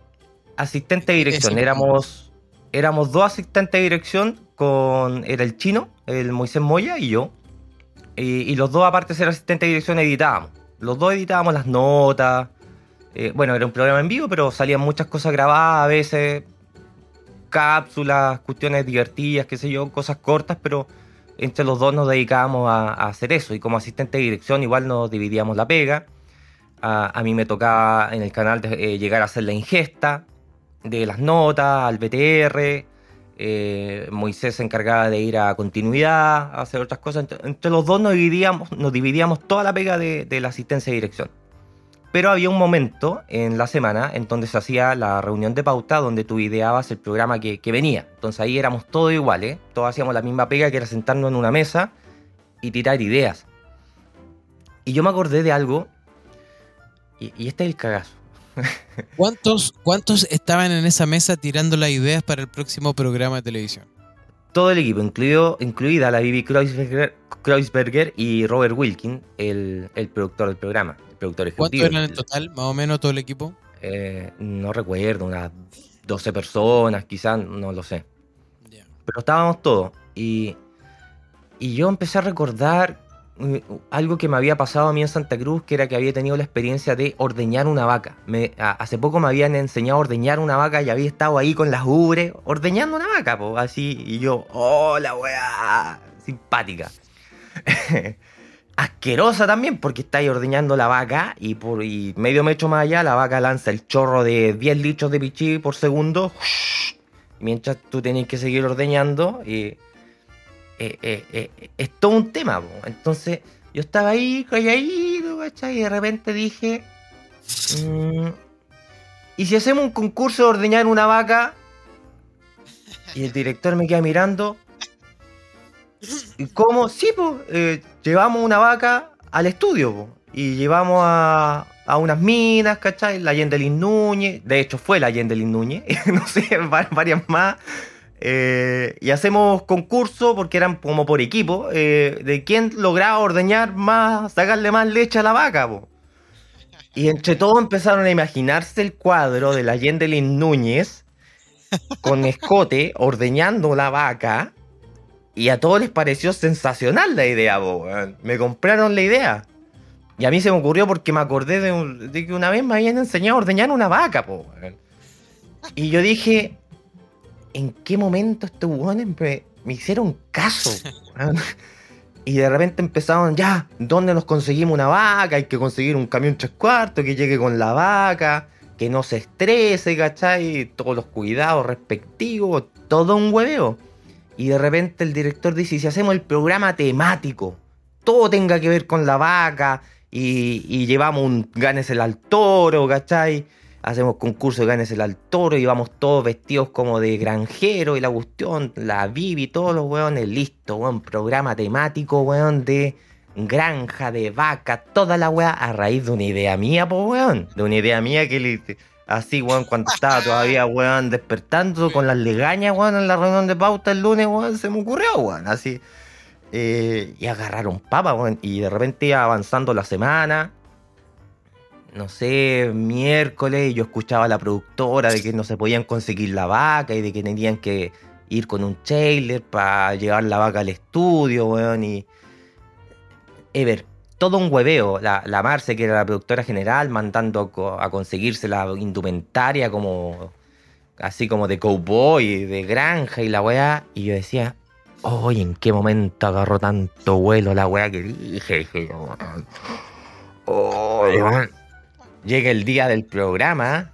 asistente de dirección. Éramos, éramos dos asistentes de dirección con... Era el chino, el Moisés Moya y yo. Y, y los dos, aparte de ser asistente de dirección, editábamos. Los dos editábamos las notas. Eh, bueno, era un programa en vivo, pero salían muchas cosas grabadas a veces. Cápsulas, cuestiones divertidas, qué sé yo, cosas cortas, pero... Entre los dos nos dedicábamos a, a hacer eso, y como asistente de dirección igual nos dividíamos la pega. A, a mí me tocaba en el canal de, eh, llegar a hacer la ingesta de las notas al B T R. Eh, Moisés se encargaba de ir a continuidad, a hacer otras cosas. Entre, entre los dos nos dividíamos, nos dividíamos toda la pega de, de la asistencia de dirección. Pero había un momento en la semana en donde se hacía la reunión de pauta donde tú ideabas el programa que, que venía. Entonces ahí éramos todos iguales, ¿eh? Todos hacíamos la misma pega, que era sentarnos en una mesa y tirar ideas. Y yo me acordé de algo, y, y este es el cagazo. ¿Cuántos, ¿Cuántos estaban en esa mesa tirando las ideas para el próximo programa de televisión? Todo el equipo, incluido, incluida la Vivi Kreutzberger, Kreutzberger y Robert Wilkin, el, el productor del programa. ¿Cuántos eran en total, más o menos, todo el equipo? Eh, no recuerdo, unas doce personas, quizás, no lo sé. Yeah. Pero estábamos todos. Y, y yo empecé a recordar algo que me había pasado a mí en Santa Cruz, que era que había tenido la experiencia de ordeñar una vaca. Me, a, hace poco me habían enseñado a ordeñar una vaca y había estado ahí con las ubres ordeñando una vaca, po, así. Y yo, ¡oh, la weá! Simpática. Asquerosa también, porque estáis ordeñando la vaca y, por, y medio metro más allá la vaca lanza el chorro de diez litros de pichí por segundo, mientras tú tenés que seguir ordeñando. Y, eh, eh, eh, es todo un tema, po. Entonces yo estaba ahí calladito, ¿cachai? Y de repente dije, mm, ¿y si hacemos un concurso de ordeñar una vaca? Y el director me queda mirando. ¿Cómo? Sí, pues, eh, llevamos una vaca al estudio, po, y llevamos a, a unas minas, ¿cachai? La Yendelin Núñez, de hecho fue la Yendelin Núñez, no sé, varias más, Eh, y hacemos concurso, porque eran como por equipo, eh, de quién lograba ordeñar más, sacarle más leche a la vaca, po. Y entre todos empezaron a imaginarse el cuadro de la Yendelin Núñez con escote ordeñando la vaca, y a todos les pareció sensacional la idea, po. Me compraron la idea. Y a mí se me ocurrió porque me acordé de, un, de que una vez me habían enseñado a ordeñar una vaca, po. Y yo dije, ¿en qué momento estos hueones me, me hicieron caso? Y de repente empezaron, ya, ¿dónde nos conseguimos una vaca? Hay que conseguir un camión tres cuartos que llegue con la vaca, que no se estrese, ¿cachai? Todos los cuidados respectivos, todo un hueveo. Y de repente el director dice, si hacemos el programa temático, todo tenga que ver con la vaca, y, y llevamos un gánesela al toro, ¿cachai? Hacemos concurso de gánesela al toro y vamos todos vestidos como de granjero y la cuestión, la Vivi, todos los weones, listo, weón, programa temático, weón, de granja, de vaca, toda la weá, a raíz de una idea mía, po, weón, de una idea mía que le, así, weón, cuando estaba todavía, weón, despertando con las legañas, weón, en la reunión de pauta el lunes, weón, se me ocurrió, weón, así, eh, y agarraron papa, weón, y de repente iba avanzando la semana, no sé, miércoles, yo escuchaba a la productora de que no se podían conseguir la vaca y de que tenían que ir con un trailer para llevar la vaca al estudio, weón, y... Ever, todo un hueveo. La, la Marce, que era la productora general, mandando a, a conseguirse la indumentaria como... así como de cowboy, de granja y la weá. Y yo decía, oye, oh, ¿en qué momento agarró tanto vuelo la weá que dije? Oh, weón. Llega el día del programa.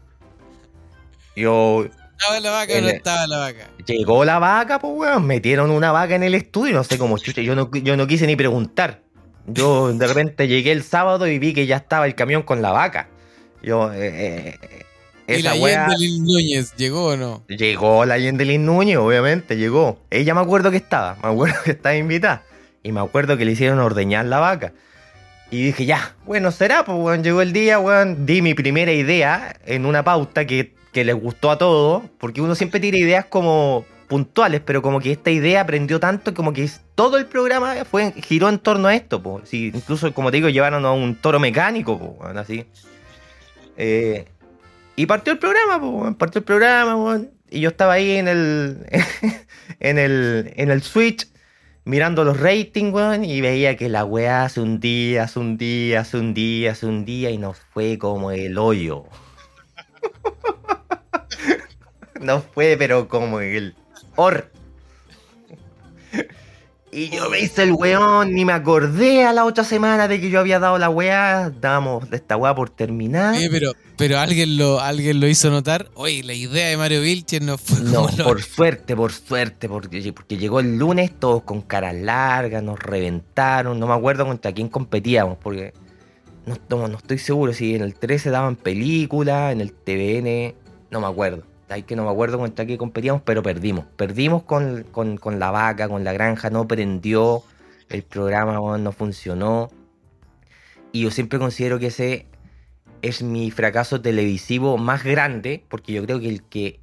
Yo. Estaba la vaca o no estaba la vaca. Llegó la vaca, pues weón. Metieron una vaca en el estudio. No sé cómo chucha. Yo no, yo no quise ni preguntar. Yo de repente llegué el sábado y vi que ya estaba el camión con la vaca. Yo. Eh, eh, esa ¿Y la wea... Yendelin Núñez llegó o no? Llegó la Yendelin Núñez, obviamente, llegó. Ella me acuerdo que estaba. Me acuerdo que estaba invitada. Y me acuerdo que le hicieron ordeñar la vaca. Y dije, ya, bueno, será, pues, weón, llegó el día, weón, di mi primera idea en una pauta que, que les gustó a todos, porque uno siempre tira ideas como puntuales, pero como que esta idea aprendió tanto, como que todo el programa fue, giró en torno a esto, pues, sí, incluso, como te digo, llevaron a un toro mecánico, pues, weón, así. Eh, y partió el programa, pues, weón, partió el programa, weón, y yo estaba ahí en el, en el, en el switch, mirando los ratings, weón, y veía que la weá hace un día, hace un día, hace un día, hace un día, y nos fue como el hoyo. Nos fue, pero como el or. Y yo me hice el weón, ni me acordé a la otra semana de que yo había dado la weá, dábamos de esta weá por terminar. Eh, pero, pero alguien lo, alguien lo hizo notar. Oye, la idea de Mario Vilches no fue No, como por lo... suerte, por suerte, porque, porque llegó el lunes todos con caras largas, nos reventaron, no me acuerdo contra quién competíamos, porque no, no, no estoy seguro si en el trece daban películas, en el T V N, no me acuerdo. Hay que no me acuerdo contra qué competíamos, pero perdimos. Perdimos con, con, con la vaca, con la granja, no prendió, el programa bueno, no funcionó. Y yo siempre considero que ese es mi fracaso televisivo más grande, porque yo creo que el que,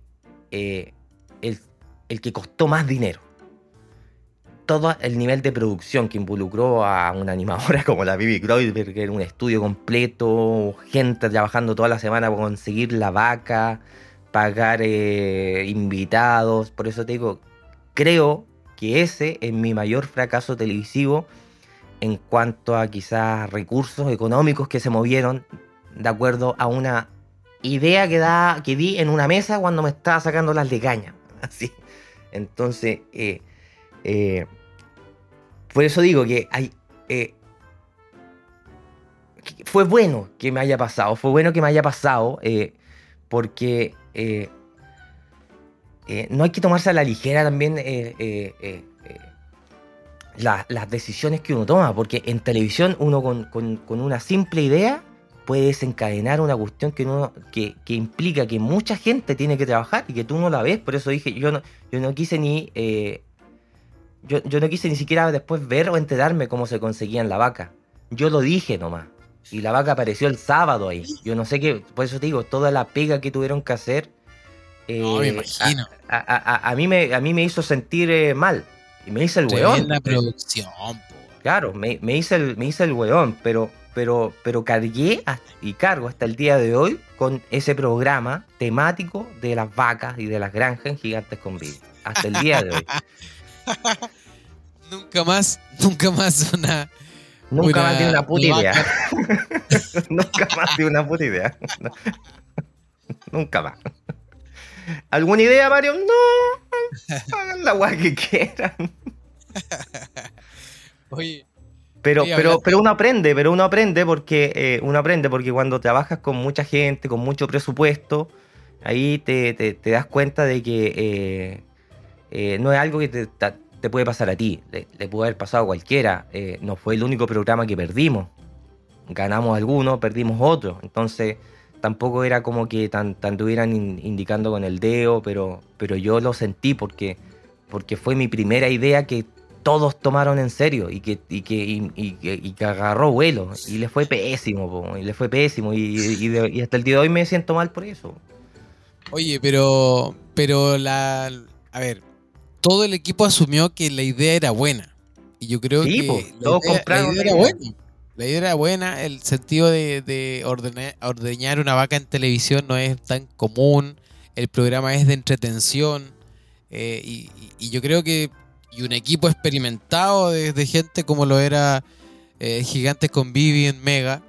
eh, el, el que costó más dinero. Todo el nivel de producción que involucró a una animadora como la Vivi Kreutzberger, un estudio completo, gente trabajando toda la semana para conseguir la vaca... pagar eh, invitados, por eso te digo, creo que ese es mi mayor fracaso televisivo en cuanto a quizás recursos económicos que se movieron de acuerdo a una idea que, da, que di en una mesa cuando me estaba sacando las legañas, así. Entonces, eh, eh, por eso digo que hay... Eh, que fue bueno que me haya pasado, fue bueno que me haya pasado, eh, porque... Eh, eh, no hay que tomarse a la ligera también eh, eh, eh, eh, la, las decisiones que uno toma, porque en televisión uno con, con, con una simple idea puede desencadenar una cuestión que, uno, que, que implica que mucha gente tiene que trabajar y que tú no la ves. Por eso dije, yo no, yo no quise ni eh, yo, yo no quise ni siquiera después ver o enterarme cómo se conseguían la vaca. Yo lo dije nomás. Y la vaca apareció el sábado ahí. Yo no sé qué... Por eso te digo, toda la pega que tuvieron que hacer... Eh, no, me imagino. A, a, a, a, mí me, a mí me hizo sentir eh, mal. Y me hice el weón. La producción, po. Claro, me, me, hice el, me hice el weón, pero, pero, pero cargué hasta, y cargo hasta el día de hoy con ese programa temático de las vacas y de las granjas en Gigantes con Vivi. Hasta el día de hoy. Nunca más, nunca más una... Nunca una más tiene una puta vaca. idea. Nunca más tiene una puta idea. Nunca más. ¿Alguna idea, Mario? No, hagan la guay que quieran. Oye, pero, oye, pero, pero uno aprende, pero uno aprende porque eh, uno aprende porque cuando trabajas con mucha gente, con mucho presupuesto, ahí te, te, te das cuenta de que eh, eh, no es algo que te, te puede pasar a ti, le, le puede haber pasado a cualquiera. Eh, no fue el único programa que perdimos. Ganamos alguno, perdimos otro. Entonces tampoco era como que tan, tan estuvieran in, indicando con el dedo, pero, pero yo lo sentí porque, porque fue mi primera idea que todos tomaron en serio y que, y que, y, y, y que agarró vuelo. Y le fue pésimo, po, y le fue pésimo. Y, y, de, y hasta el día de hoy me siento mal por eso. Oye, pero, pero la, a ver, todo el equipo asumió que la idea era buena. Y yo creo sí, que po, la, todos idea, compraron la idea era buena. La idea era buena, el sentido de, de ordenar, ordeñar una vaca en televisión no es tan común, el programa es de entretención, eh, y, y yo creo que y un equipo experimentado de, de gente como lo era eh, Gigantes con Vivi en Mega,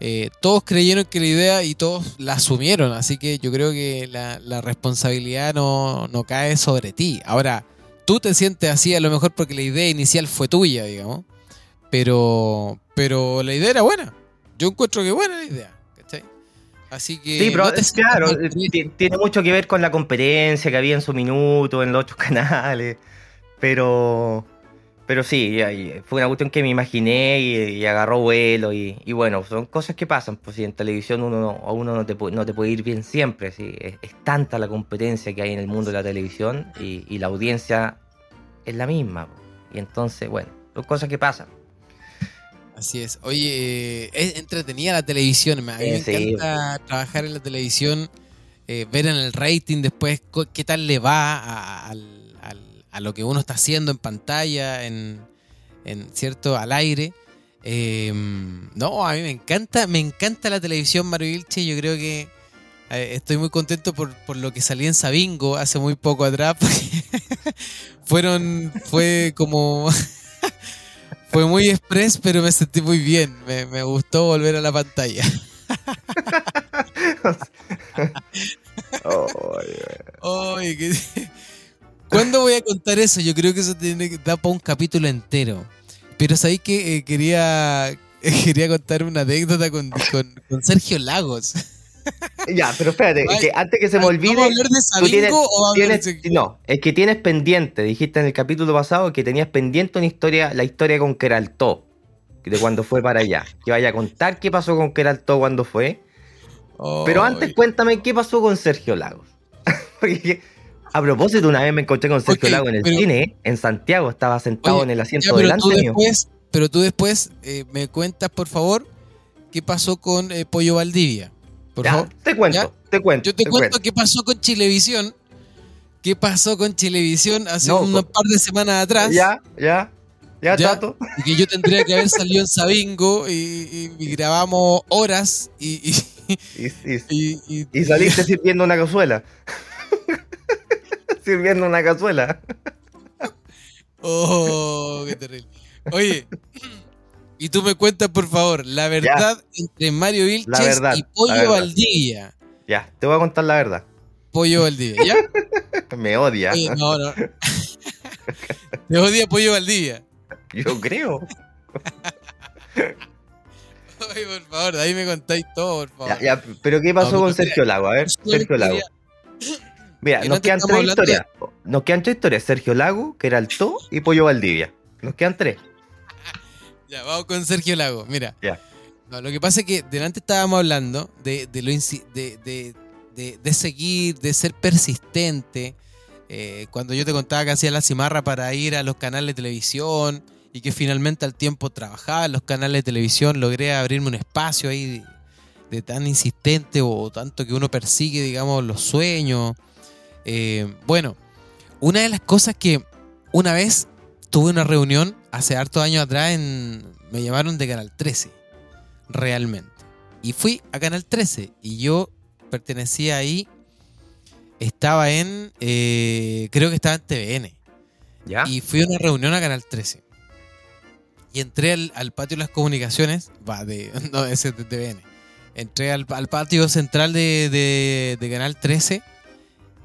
eh, todos creyeron que la idea y todos la asumieron, así que yo creo que la, la responsabilidad no, no cae sobre ti. Ahora, tú te sientes así a lo mejor porque la idea inicial fue tuya, digamos. Pero pero la idea era buena. Yo encuentro que buena la idea, ¿cachai? Así que... Sí, pero no te claro, tiene mucho que ver con la competencia que había en su minuto, en los otros canales. Pero pero sí, fue una cuestión que me imaginé y, y agarró vuelo. Y, y bueno, son cosas que pasan. Pues si en televisión uno a uno no te, no te puede ir bien siempre. ¿Sí? Es, es tanta la competencia que hay en el mundo de la televisión y, y la audiencia es la misma. Y entonces, bueno, son cosas que pasan. Así es. Oye, es entretenida la televisión. A mí me sí, encanta sí. trabajar en la televisión, eh, ver en el rating después qué tal le va a, a, a, a lo que uno está haciendo en pantalla, en, en cierto, al aire. Eh, no, a mí me encanta, me encanta la televisión, Mario Vilche. Yo creo que eh, estoy muy contento por, por lo que salí en Sabingo hace muy poco atrás. Fueron, fue como... Fue muy express, pero me sentí muy bien. Me, me gustó volver a la pantalla. Oye, qué... ¿Cuándo voy a contar eso? Yo creo que eso tiene que dar para un capítulo entero. Pero sabéis que eh, quería eh, quería contar una anécdota con, con, con Sergio Lagos. Ya, pero espérate, Ay, que antes que se me olvide. ¿Vamos a hablar de Sabingo tienes, o tienes, de... No, es que tienes pendiente, dijiste en el capítulo pasado que tenías pendiente una historia, la historia con Queraltó, de cuando fue para allá. Que vaya a contar qué pasó con Queraltó cuando fue. Oh, pero antes, cuéntame qué pasó con Sergio Lagos. Porque a propósito, una vez me encontré con Sergio okay, Lagos en el pero, cine, en Santiago, estaba sentado oye, en el asiento ya, pero delante tú después, mío. Pero tú después eh, me cuentas, por favor, qué pasó con eh, Pollo Valdivia. Ya, te cuento, ¿Ya? te cuento. Yo te, te cuento, cuento qué pasó con Chilevisión. ¿Qué pasó con Chilevisión hace no, unas par de semanas atrás? Ya, ya, ya, ya Tato. Y que yo tendría que haber salido en Sabingo y, y, y grabamos horas y... Y, y, y, y, y saliste y, sirviendo una cazuela. Sirviendo una cazuela. Oh, qué terrible. Oye... Y tú me cuentas, por favor, la verdad ya. entre Mario Vilches y Pollo Valdivia. Ya, te voy a contar la verdad. Pollo Valdivia, ¿ya? Me odia. Oye, no, no. ¿Te odia Pollo Valdivia? Yo creo. Oye, por favor, de ahí me contáis todo, por favor. Ya, ya, pero ¿qué pasó no, con Sergio Lago? A ver, Sergio Lago. Mira, nos quedan tres historias. De... Nos quedan tres historias. Sergio Lago, Queraltó y Pollo Valdivia. Nos quedan tres. Ya, vamos con Sergio Lago, mira. Yeah. No, lo que pasa es que delante estábamos hablando de, de, lo insi- de, de, de, de seguir, de ser persistente. Eh, cuando yo te contaba que hacía la cimarra para ir a los canales de televisión y que finalmente al tiempo trabajaba en los canales de televisión, logré abrirme un espacio ahí de, de tan insistente o tanto que uno persigue, digamos, los sueños. Eh, bueno, una de las cosas que una vez tuve una reunión hace hartos años atrás, en, me llamaron de Canal trece, realmente. Y fui a Canal trece y yo pertenecía ahí, estaba en, eh, creo que estaba en T V N. ¿Ya? Y fui a una reunión a Canal trece. Y entré al, al patio de las comunicaciones, va, de, no, ese es de T V N. Entré al, al patio central de, de, de Canal trece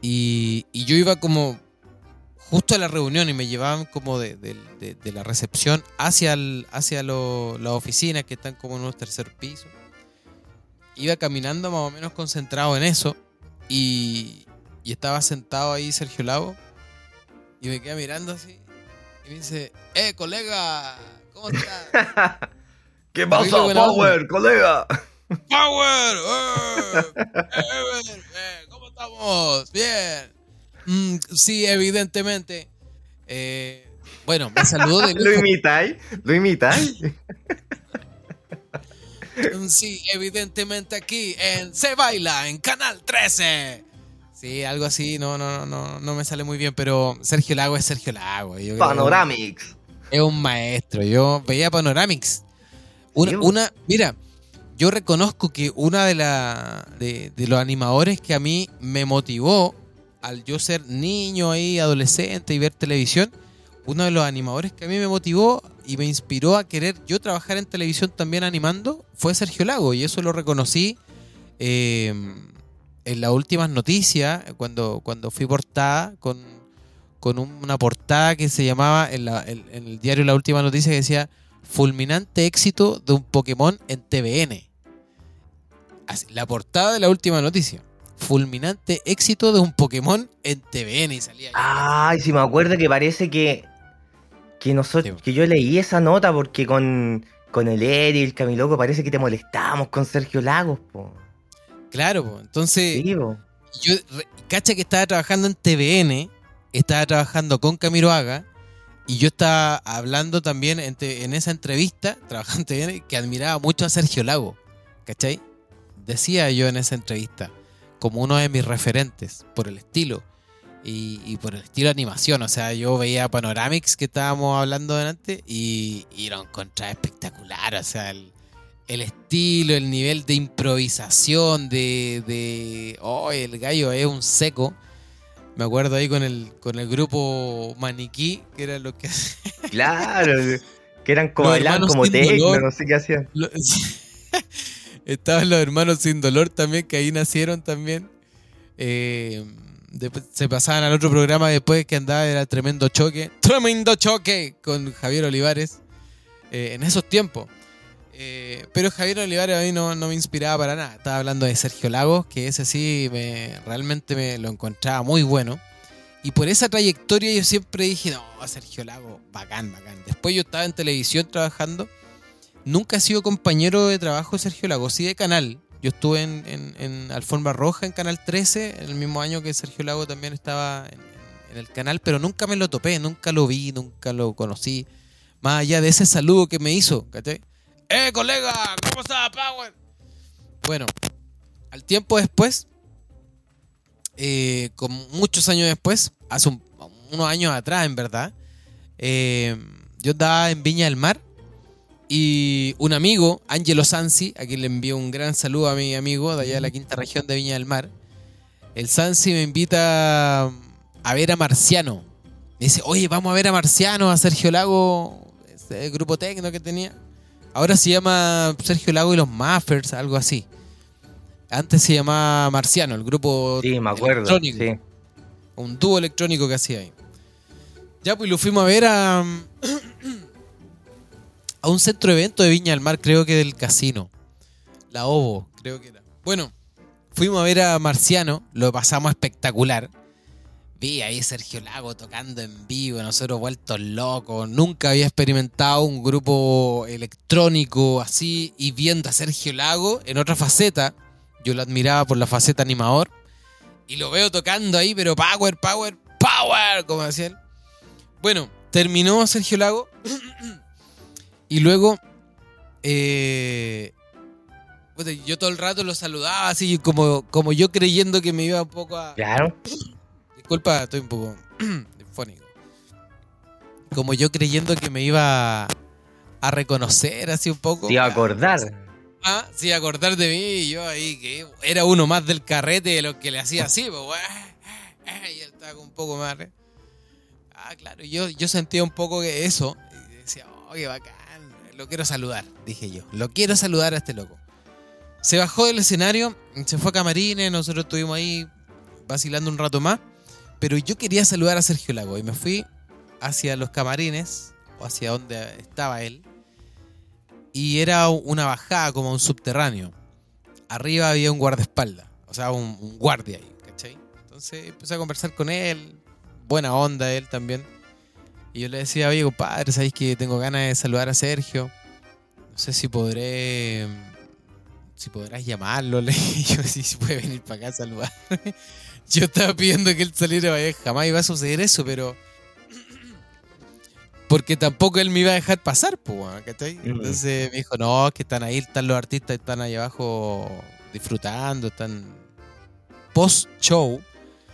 y, y yo iba como justo a la reunión y me llevaban como de, de, de, de la recepción hacia, el, hacia lo, las oficinas que están como en unos tercer piso. Iba caminando más o menos concentrado en eso y, y estaba sentado ahí Sergio Lagos y me queda mirando así y me dice, ¡eh, colega! ¿Cómo estás? ¿Qué pasa, Power, colega? ¡Power! Eh, eh, eh, ¿Cómo estamos? Bien. Mm, sí, evidentemente. Eh, bueno, me saludó de lejos. ¿Lo imitáis? ¿Lo imitáis? Sí, evidentemente aquí en Se Baila, en Canal trece. Sí, algo así, no, no, no, no me sale muy bien, pero Sergio Lago es Sergio Lago. Yo Panoramics. Es un maestro, yo veía Panoramics. Una, una mira, yo reconozco que una de, la, de, de los animadores que a mí me motivó al yo ser niño ahí, adolescente y ver televisión, uno de los animadores que a mí me motivó y me inspiró a querer yo trabajar en televisión también animando fue Sergio Lago, y eso lo reconocí eh, en las últimas noticias cuando, cuando fui portada con, con una portada que se llamaba en, la, en, en el diario La Última Noticia, que decía fulminante éxito de un Pokémon en T V N. Así, la portada de La Última Noticia, fulminante éxito de un Pokémon en T V N, y salía ay, si me acuerdo que parece que Que, nosotros, que yo leí esa nota porque con, con el Eri y el Camiloco parece que te molestamos con Sergio Lagos, po. Claro, po. Entonces, sí, po. Yo, cacha que estaba trabajando en T V N, estaba trabajando con Camiroaga, y yo estaba hablando también en, te, en esa entrevista, trabajando en T V N, que admiraba mucho a Sergio Lagos, ¿cachai? Decía yo en esa entrevista, como uno de mis referentes, por el estilo. Y, y por el estilo de animación, o sea, yo veía Panoramics que estábamos hablando delante y, y lo encontraba espectacular, o sea, el, el estilo, el nivel de improvisación, de, de... oh, el gallo es un seco. Me acuerdo ahí con el con el grupo Maniquí, que eran los que... Claro, que eran como bailaban como tecno, no sé qué hacían. Lo... Estaban los hermanos Sin Dolor también, que ahí nacieron también. Eh... Después se pasaban al otro programa después que andaba, era Tremendo Choque. ¡Tremendo Choque! Con Javier Olivares eh, en esos tiempos. Eh, pero Javier Olivares a mí no, no me inspiraba para nada. Estaba hablando de Sergio Lagos, que ese sí me, realmente me lo encontraba muy bueno. Y por esa trayectoria yo siempre dije, no, Sergio Lagos, bacán, bacán. Después yo estaba en televisión trabajando. Nunca he sido compañero de trabajo de Sergio Lagos, sí de canal. Yo estuve en, en, en Alfombra Roja en Canal trece, en el mismo año que Sergio Lago también estaba en, en el canal, pero nunca me lo topé, nunca lo vi, nunca lo conocí. Más allá de ese saludo que me hizo, ¿cachai? ¡Eh, colega! ¿Cómo estás, Power? Bueno, al tiempo después, eh, como muchos años después, hace un, unos años atrás, en verdad, eh, yo estaba en Viña del Mar. Y un amigo, Angelo Sansi, a quien le envío un gran saludo a mi amigo de allá de la quinta región de Viña del Mar. El Sansi me invita a ver a Marciano. Me dice, oye, vamos a ver a Marciano, a Sergio Lago, ese grupo tecno que tenía. Ahora se llama Sergio Lago y los Muffers, algo así. Antes se llamaba Marciano, el grupo sí, me acuerdo, electrónico. Sí. Un dúo electrónico que hacía ahí. Ya, pues lo fuimos a ver a... a un centro de evento de Viña del Mar, creo que del casino. La Ovo, creo que era. Bueno, fuimos a ver a Marciano, lo pasamos espectacular. Vi ahí Sergio Lago tocando en vivo, nosotros vueltos locos. Nunca había experimentado un grupo electrónico así, y viendo a Sergio Lago en otra faceta. Yo lo admiraba por la faceta animador. Y lo veo tocando ahí, pero power, power, power, como decía él. Bueno, terminó Sergio Lago... Y luego, eh, yo todo el rato lo saludaba, así como, como yo creyendo que me iba un poco a... Claro. disculpa, estoy un poco fónico. Como yo creyendo que me iba a reconocer así un poco. Sí, a acordar. Ah, sí, a acordar de mí. Yo ahí que era uno más del carrete de los que le hacía así. Pues, y él estaba un poco más. ¿eh? Ah, claro. Yo, yo sentía un poco que eso. Y decía, oh, qué bacán. Lo quiero saludar, dije yo. Lo quiero saludar a este loco. Se bajó del escenario, se fue a camarines, nosotros estuvimos ahí vacilando un rato más, pero yo quería saludar a Sergio Lagos y me fui hacia los camarines, o hacia donde estaba él, y era una bajada como un subterráneo. Arriba había un guardaespaldas, o sea, un, un guardia ahí, ¿cachai? Entonces empecé a conversar con él, buena onda él también. Y yo le decía, oye, compadre, ¿sabéis que tengo ganas de saludar a Sergio? No sé si podré... Si podrás llamarlo. Le dije yo, si puede venir para acá a saludar. Yo estaba pidiendo que él saliera. Vaya, jamás iba a suceder eso, pero... Porque tampoco él me iba a dejar pasar, po, ¿cachai? Entonces me dijo, no, es que están ahí, están los artistas, están ahí abajo disfrutando, están post-show.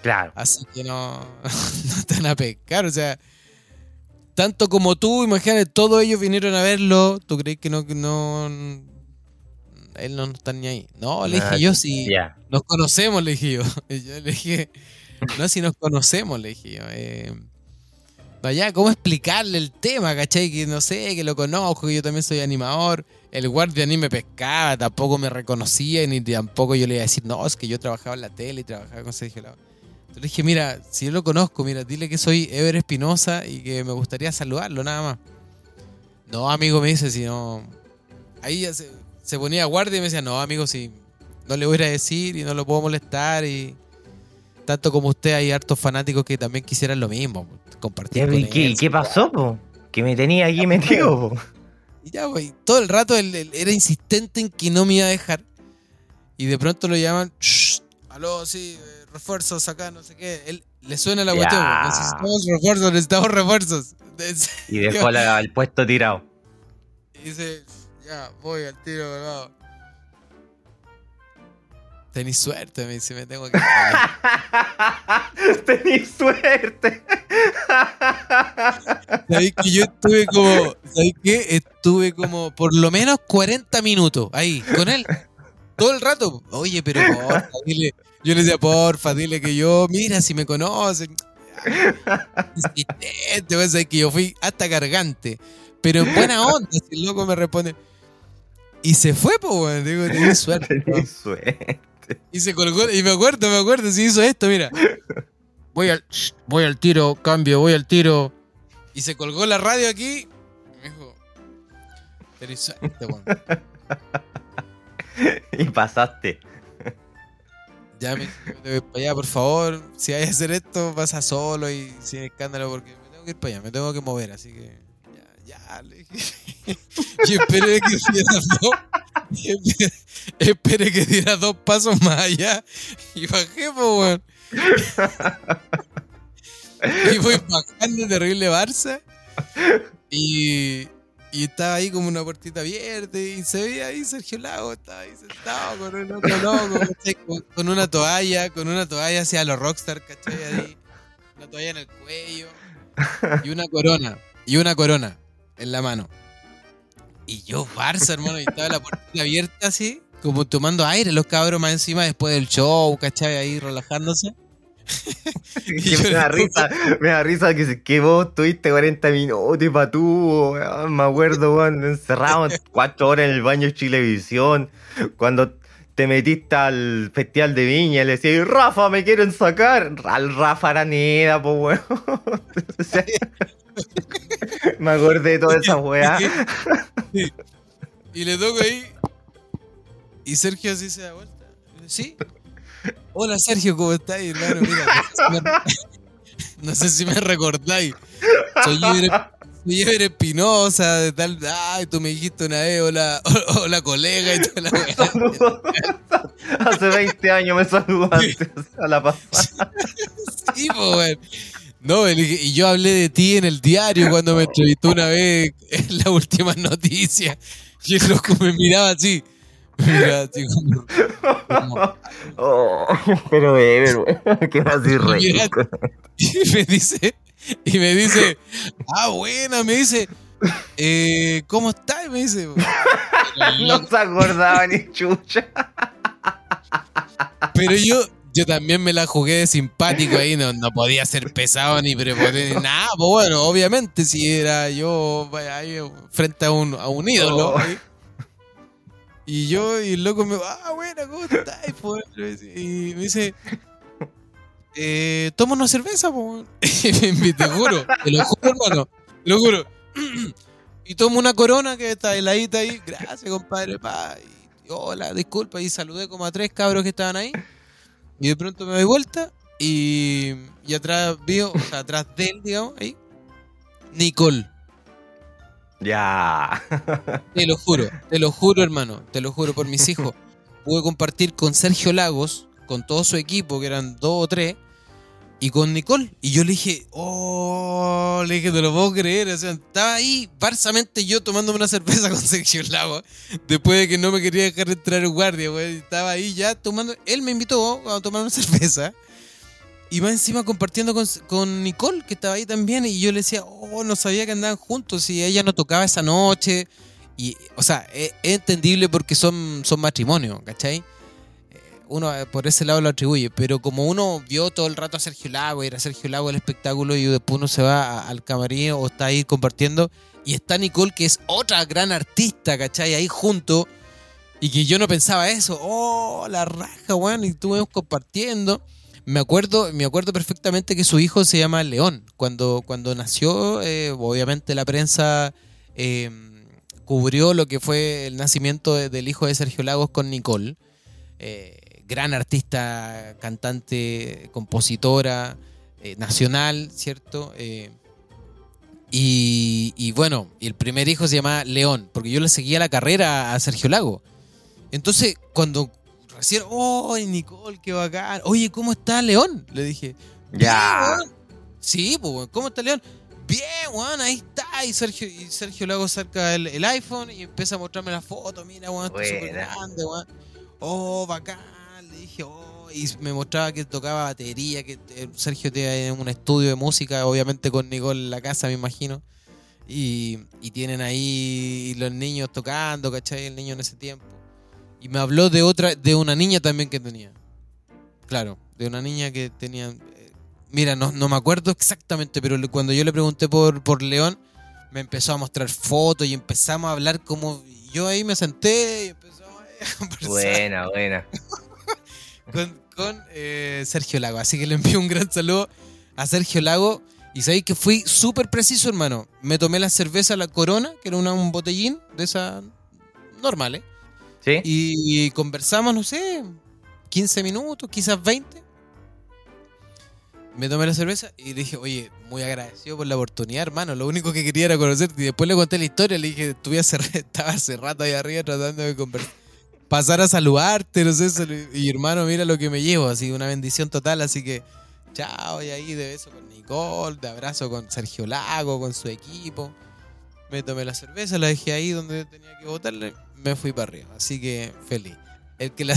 Claro. Así que no, no están a pescar, o sea... Tanto como tú, imagínate, todos ellos vinieron a verlo. ¿Tú crees que no, que no él no está ni ahí? No, le dije yo, si yeah. nos conocemos, le dije yo. Yo le dije, no, si nos conocemos, le dije yo. Eh, allá, ¿cómo explicarle el tema, cachai? Que no sé, que lo conozco, que yo también soy animador. El guardia ni me pescaba, tampoco me reconocía, ni tampoco yo le iba a decir, no, es que yo trabajaba en la tele y trabajaba con Sergio Lagos. Entonces dije, mira, si yo lo conozco, mira, dile que soy Ever Espinosa y que me gustaría saludarlo, nada más. No, amigo, me dice, si no... Ahí ya se, se ponía guardia y me decía, no, amigo, si no le voy a ir a decir y no lo puedo molestar y... Tanto como usted, hay hartos fanáticos que también quisieran lo mismo, compartir con él. ¿Qué, ¿qué pasó, po? Que me tenía aquí metido, po. Y ya, pues, todo el rato él, él era insistente en que no me iba a dejar. Y de pronto lo llaman, shh, aló, sí... refuerzos acá, no sé qué. Él, le suena la cuestión. Yeah. Necesitamos refuerzos, necesitamos refuerzos. Y dejó el puesto tirado. Y dice, ya, voy al tiro, ¿verdad? Tenís suerte, me dice, me tengo que... Tenís suerte. Sabéis que yo estuve como... ¿Sabéis qué? Estuve como por lo menos cuarenta minutos ahí, con él. Todo el rato. Oye, pero porfa, dile... Yo le decía, porfa, dile que yo... Mira, si me conocen... Insistente, vas a decir que yo fui hasta gargante. Pero en buena onda, si el loco me responde... Y se fue, pues, bueno. Digo, tenés suerte. Tenés suerte. Y se colgó... Y me acuerdo, me acuerdo, si hizo esto, mira. Voy al... Voy al tiro, cambio, voy al tiro. Y se colgó la radio aquí. Y me dijo... Tenés suerte, bueno. Y pasaste. Ya me tengo que ir para allá, por favor. Si hay que hacer esto, pasa solo y sin escándalo, porque me tengo que ir para allá, me tengo que mover, así que ya, ya le dije. Y esperé que diera dos. Esperé, esperé que diera dos pasos más allá. Y bajé, pues, weón. Y voy bajando, terrible Barça. Y. Y estaba ahí como una puertita abierta y se veía ahí Sergio Lagos, estaba ahí sentado con un loco loco, con, con una toalla, con una toalla hacia los rockstar, ¿cachai? Ahí, una toalla en el cuello y una corona, y una corona en la mano. Y yo, Barça, hermano, y estaba la puertita abierta así, como tomando aire, los cabros más encima después del show, ¿cachai? Ahí relajándose. Y me da risa, me da risa que, que vos estuviste cuarenta minutos y pa' tú, me acuerdo, weón, encerrado cuatro horas en el baño de Chilevisión, cuando te metiste al festival de Viña, le decías, Rafa, me quieren sacar, al Rafa Araneda, po, weón. O sea, me acordé de toda esa weá. Sí. Y le toco ahí, y Sergio así se da vuelta, ¿sí? Hola Sergio, ¿cómo estás? Claro, mira, no, sé si me... no sé si me recordáis. Soy Ever Espinosa, de tal. Ay, tú me dijiste una vez, hola, hola colega. Y toda la... Hace veinte años me saludaste a la pasada. Sí, pues, no, y yo hablé de ti en el diario cuando me entrevistó una vez en la última noticia. Y el loco me miraba así. Mira, tío, como... oh, pero bebé, güey, que vas a ir rico. Y me dice, y me dice, ah, buena, me dice, eh, ¿cómo estás? Me dice, no se acordaba ni chucha. Pero yo, yo también me la jugué de simpático ahí, no, no podía ser pesado ni prepotente ni nada, pues bueno, obviamente si era yo ahí, frente a un, a un ídolo. Oh. Ahí. Y yo, y el loco me dijo, ah, bueno, ¿cómo estás? Y me dice, eh, toma una cerveza, po. Y me invitó, te juro, te lo juro, hermano, te lo juro. Y tomo una Corona que está heladita ahí, gracias, compadre, pa. Y, hola, disculpa, y saludé como a tres cabros que estaban ahí. Y de pronto me doy vuelta y, y atrás vio, o sea, atrás de él, digamos, ahí, Nicole. Ya. Yeah. Te lo juro, te lo juro, hermano, te lo juro por mis hijos. Pude compartir con Sergio Lagos, con todo su equipo, que eran dos o tres, y con Nicole. Y yo le dije, oh, le dije, te lo puedo creer. O sea, estaba ahí, barsamente yo tomándome una cerveza con Sergio Lagos, después de que no me quería dejar entrar en guardia, güey. Estaba ahí ya tomando. Él me invitó a tomar una cerveza. Y va encima compartiendo con, con Nicole, que estaba ahí también. Y yo le decía, oh, no sabía que andaban juntos. Y ella no tocaba esa noche. Y, o sea, es, es entendible porque son, son matrimonio, ¿cachai? Uno por ese lado lo atribuye. Pero como uno vio todo el rato a Sergio Lago, era Sergio Lago el espectáculo, y después uno se va a, al camarín o está ahí compartiendo. Y está Nicole, que es otra gran artista, ¿cachai? Ahí junto. Y que yo no pensaba eso. Oh, la raja, weón. Y estuvimos compartiendo. Me acuerdo, me acuerdo perfectamente que su hijo se llama León. Cuando, cuando nació, eh, obviamente la prensa eh, cubrió lo que fue el nacimiento de, del hijo de Sergio Lagos con Nicole. Eh, gran artista, cantante, compositora, eh, nacional, ¿cierto? Eh, y, y bueno, el primer hijo se llamaba León, porque yo le seguía la carrera a Sergio Lagos. Entonces, cuando... Decían, oh, Nicole, qué bacán. Oye, ¿cómo está León? Le dije. Ya. Sí, pues, ¿cómo está León? Bien, weón, ahí está. Y Sergio, y Sergio Lagos saca el, el iPhone y empieza a mostrarme la foto. Mira, weón, está súper grande, weón. Oh, bacán. Le dije, oh. Y me mostraba que tocaba batería, que Sergio tiene un estudio de música, obviamente con Nicole en la casa, me imagino. Y, y tienen ahí los niños tocando, ¿cachai? El niño en ese tiempo. Y me habló de otra, de una niña también que tenía. Claro, de una niña que tenía. Eh, mira, no, no me acuerdo exactamente, pero le, cuando yo le pregunté por, por León, me empezó a mostrar fotos y empezamos a hablar como. Yo ahí me senté y empezamos a conversar. Buena, buena. con con eh, Sergio Lago. Así que le envío un gran saludo a Sergio Lago. Y sabéis que fui súper preciso, hermano. Me tomé la cerveza, la Corona, que era una, un botellín de esas normales, ¿eh? ¿Sí? Y conversamos, no sé, quince minutos, quizás veinte. Me tomé la cerveza y le dije, oye, muy agradecido por la oportunidad, hermano. Lo único que quería era conocerte. Y después le conté la historia, le dije, estuve hace, estaba hace rato ahí arriba tratando de conversar, pasar a saludarte, no sé. Salud- y hermano, mira lo que me llevo, así, una bendición total. Así que, chao, y ahí de beso con Nicole, de abrazo con Sergio Lago, con su equipo. Me tomé la cerveza, la dejé ahí donde tenía que botarle. Me fui para arriba, así que feliz. El que la,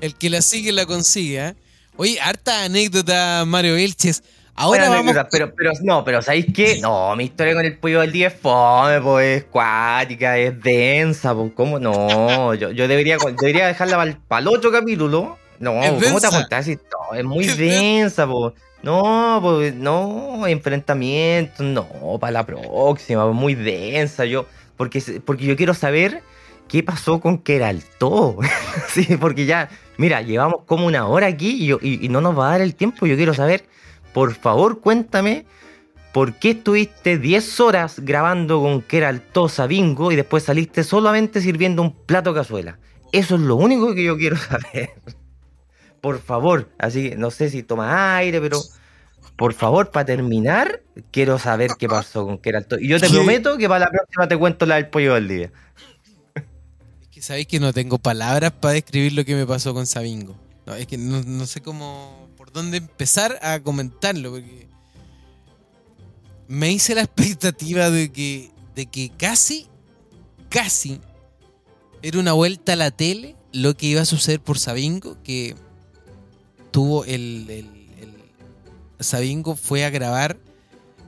el que la sigue la consigue, ¿eh? Oye, harta anécdota, Mario Vilches. Ahora bueno, vamos... anécdota, pero, pero no, pero ¿sabéis qué? No, mi historia con el Puyo del Día es fome, pues, es cuática, es densa, pues, ¿cómo? No, yo, yo debería, debería dejarla para el, para el otro capítulo. No, ¿cómo te apuntás? No, es muy densa, pues. No, pues, no, enfrentamiento, no, para la próxima, pues, muy densa, yo... Porque, porque yo quiero saber qué pasó con Queraltó. Sí, porque ya, mira, llevamos como una hora aquí y, yo, y, y no nos va a dar el tiempo. Yo quiero saber, por favor, cuéntame, ¿por qué estuviste diez horas grabando con Queraltó, Sabingo, y después saliste solamente sirviendo un plato cazuela? Eso es lo único que yo quiero saber. Por favor, así que no sé si tomas aire, pero... Por favor, para terminar, quiero saber qué pasó con Queraltó. Y yo te ¿Qué? prometo que para la próxima te cuento la del Pollo del Día. Es que sabéis que no tengo palabras para describir lo que me pasó con Sabingo. No, es que no, no sé cómo, por dónde empezar a comentarlo, porque me hice la expectativa de que, de que casi, casi Era una vuelta a la tele lo que iba a suceder por Sabingo, que tuvo el... el, el Sabingo fue a grabar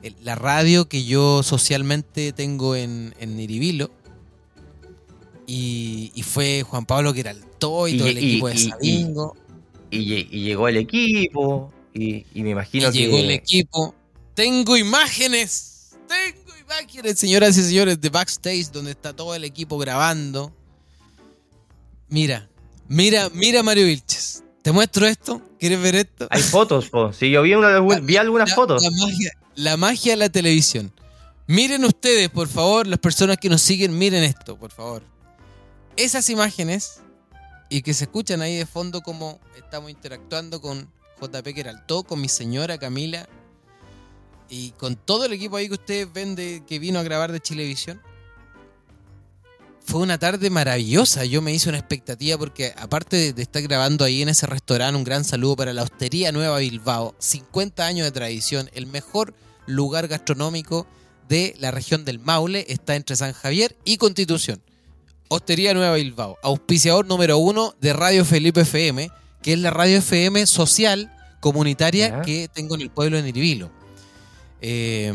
el, la radio que yo socialmente tengo en, en Nirivilo. Y, y fue Juan Pablo Queraltó y, y todo el y, equipo de y, Sabingo. Y, y, y llegó el equipo. Y, y me imagino y que... llegó el equipo. Tengo imágenes. Tengo imágenes, señoras y señores, de backstage donde está todo el equipo grabando. Mira, mira, mira Mario Vilches. ¿Te muestro esto? ¿Quieres ver esto? Hay fotos, po. Sí, yo vi, una, vi algunas la, fotos. La magia, la magia de la televisión. Miren ustedes, por favor, las personas que nos siguen, miren esto, por favor. Esas imágenes y que se escuchan ahí de fondo como estamos interactuando con J P Queraltó, con mi señora Camila y con todo el equipo ahí que ustedes ven de, que vino a grabar de Chilevisión. Fue una tarde maravillosa. Yo me hice una expectativa porque aparte de estar grabando ahí en ese restaurante, un gran saludo para la Hostería Nuevo Bilbao, cincuenta años de tradición, el mejor lugar gastronómico de la región del Maule, está entre San Javier y Constitución. Hostería Nueva Bilbao, auspiciador número uno de Radio Felipe F M, que es la radio F M social, comunitaria, ¿ya?, que tengo en el pueblo de Nirivilo. Eh,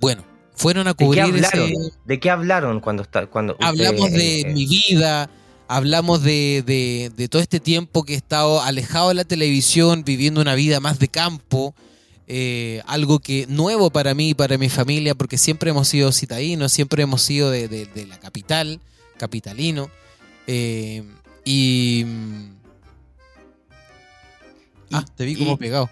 bueno, fueron a cubrir... ¿De qué hablaron, ese... ¿De qué hablaron cuando, está, cuando usted... Hablamos de eh, mi vida, hablamos de, de, de todo este tiempo que he estado alejado de la televisión, viviendo una vida más de campo... Eh, algo que nuevo para mí y para mi familia, porque siempre hemos sido citadinos, siempre hemos sido de, de, de la capital, capitalino. Eh, y, y. Ah, te vi como y, pegado.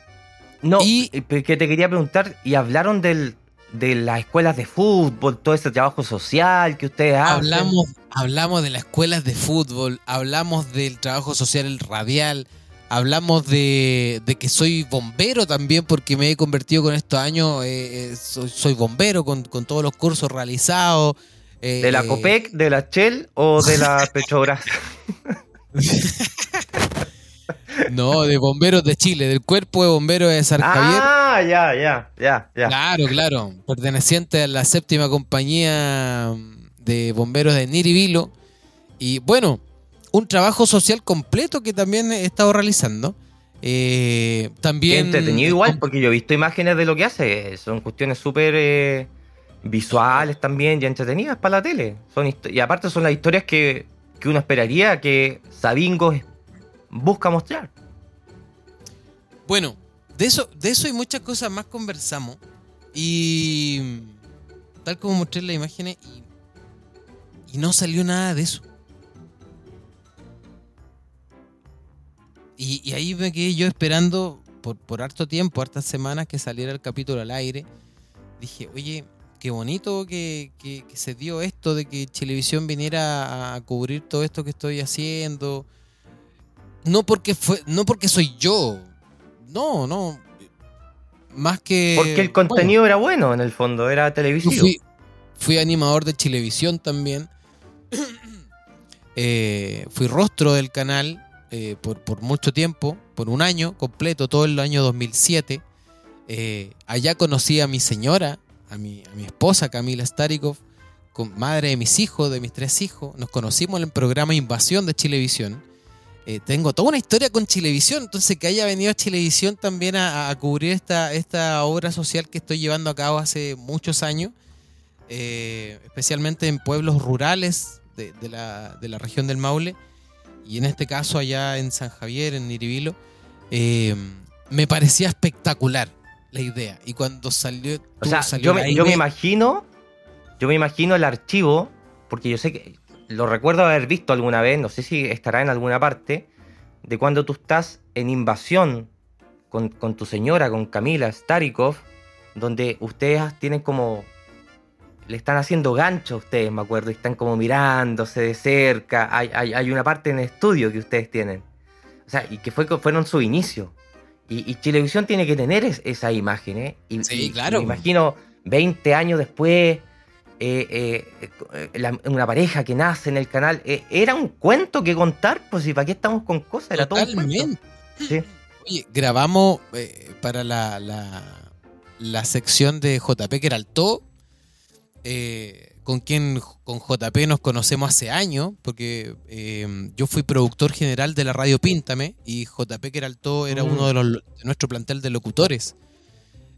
No, y, que te quería preguntar, y hablaron del, de las escuelas de fútbol, todo ese trabajo social que ustedes hablamos, hacen. Hablamos de las escuelas de fútbol, hablamos del trabajo social, el radial. Hablamos de, de que soy bombero también, porque me he convertido con estos años, eh, soy, soy bombero con, con todos los cursos realizados. Eh, ¿De la COPEC, de la Shell o de la Petrobras? No, de bomberos de Chile, del cuerpo de bomberos de San Javier. Ah, ya, ya, ya, ya. Claro, claro, perteneciente a la séptima compañía de bomberos de Nirivilo. Y bueno... un trabajo social completo que también he estado realizando. Eh, también entretenido igual, porque yo he visto imágenes de lo que hace. Son cuestiones súper eh, visuales también y entretenidas para la tele. Son histo- y aparte son las historias que, que uno esperaría que Sabingo busca mostrar. Bueno, de eso, de eso y muchas cosas más conversamos. Y tal como mostré las imágenes y, y no salió nada de eso. Y, y ahí me quedé yo esperando por, por harto tiempo, hartas semanas, que saliera el capítulo al aire. Dije, oye, qué bonito que, que, que se dio esto de que Chilevisión viniera a cubrir todo esto que estoy haciendo. No porque fue, no porque soy yo. No, no. Más que... porque el contenido bueno, era bueno en el fondo, era televisivo. Fui, fui animador de Chilevisión también. eh, fui rostro del canal. Eh, por, por mucho tiempo, por un año completo, todo el año dos mil siete. Eh, allá conocí a mi señora, a mi, a mi esposa Camila Stárikoff, con, madre de mis hijos, de mis tres hijos. Nos conocimos en el programa Invasión de Chilevisión. Eh, tengo toda una historia con Chilevisión, entonces que haya venido a Chilevisión también a, a cubrir esta, esta obra social que estoy llevando a cabo hace muchos años, eh, especialmente en pueblos rurales de, de, la, de la región del Maule. Y en este caso allá en San Javier, en Nirivilo, eh, me parecía espectacular la idea. Y cuando salió... O sea, salió yo, me, yo me imagino, yo me imagino el archivo, porque yo sé que lo recuerdo haber visto alguna vez, no sé si estará en alguna parte, de cuando tú estás en Invasión con, con tu señora, con Camila Stárikoff, donde ustedes tienen como... le están haciendo gancho a ustedes, me acuerdo, y están como mirándose de cerca. Hay, hay, hay una parte en el estudio que ustedes tienen. O sea, y que fue, fueron su inicio. Y, y Chilevisión tiene que tener es, esa imagen, ¿eh? Y, sí, y, claro. Me imagino veinte años después, eh, eh, la, una pareja que nace en el canal. Eh, era un cuento que contar, pues, ¿y para qué estamos con cosas? Era totalmente. Todo un cuento. Sí. Oye, grabamos eh, para la, la, la sección de J P Queraltó. Eh, con quien con J P nos conocemos hace años, porque eh, yo fui productor general de la radio Píntame y J P Queraltó era uno de los de nuestro plantel de locutores,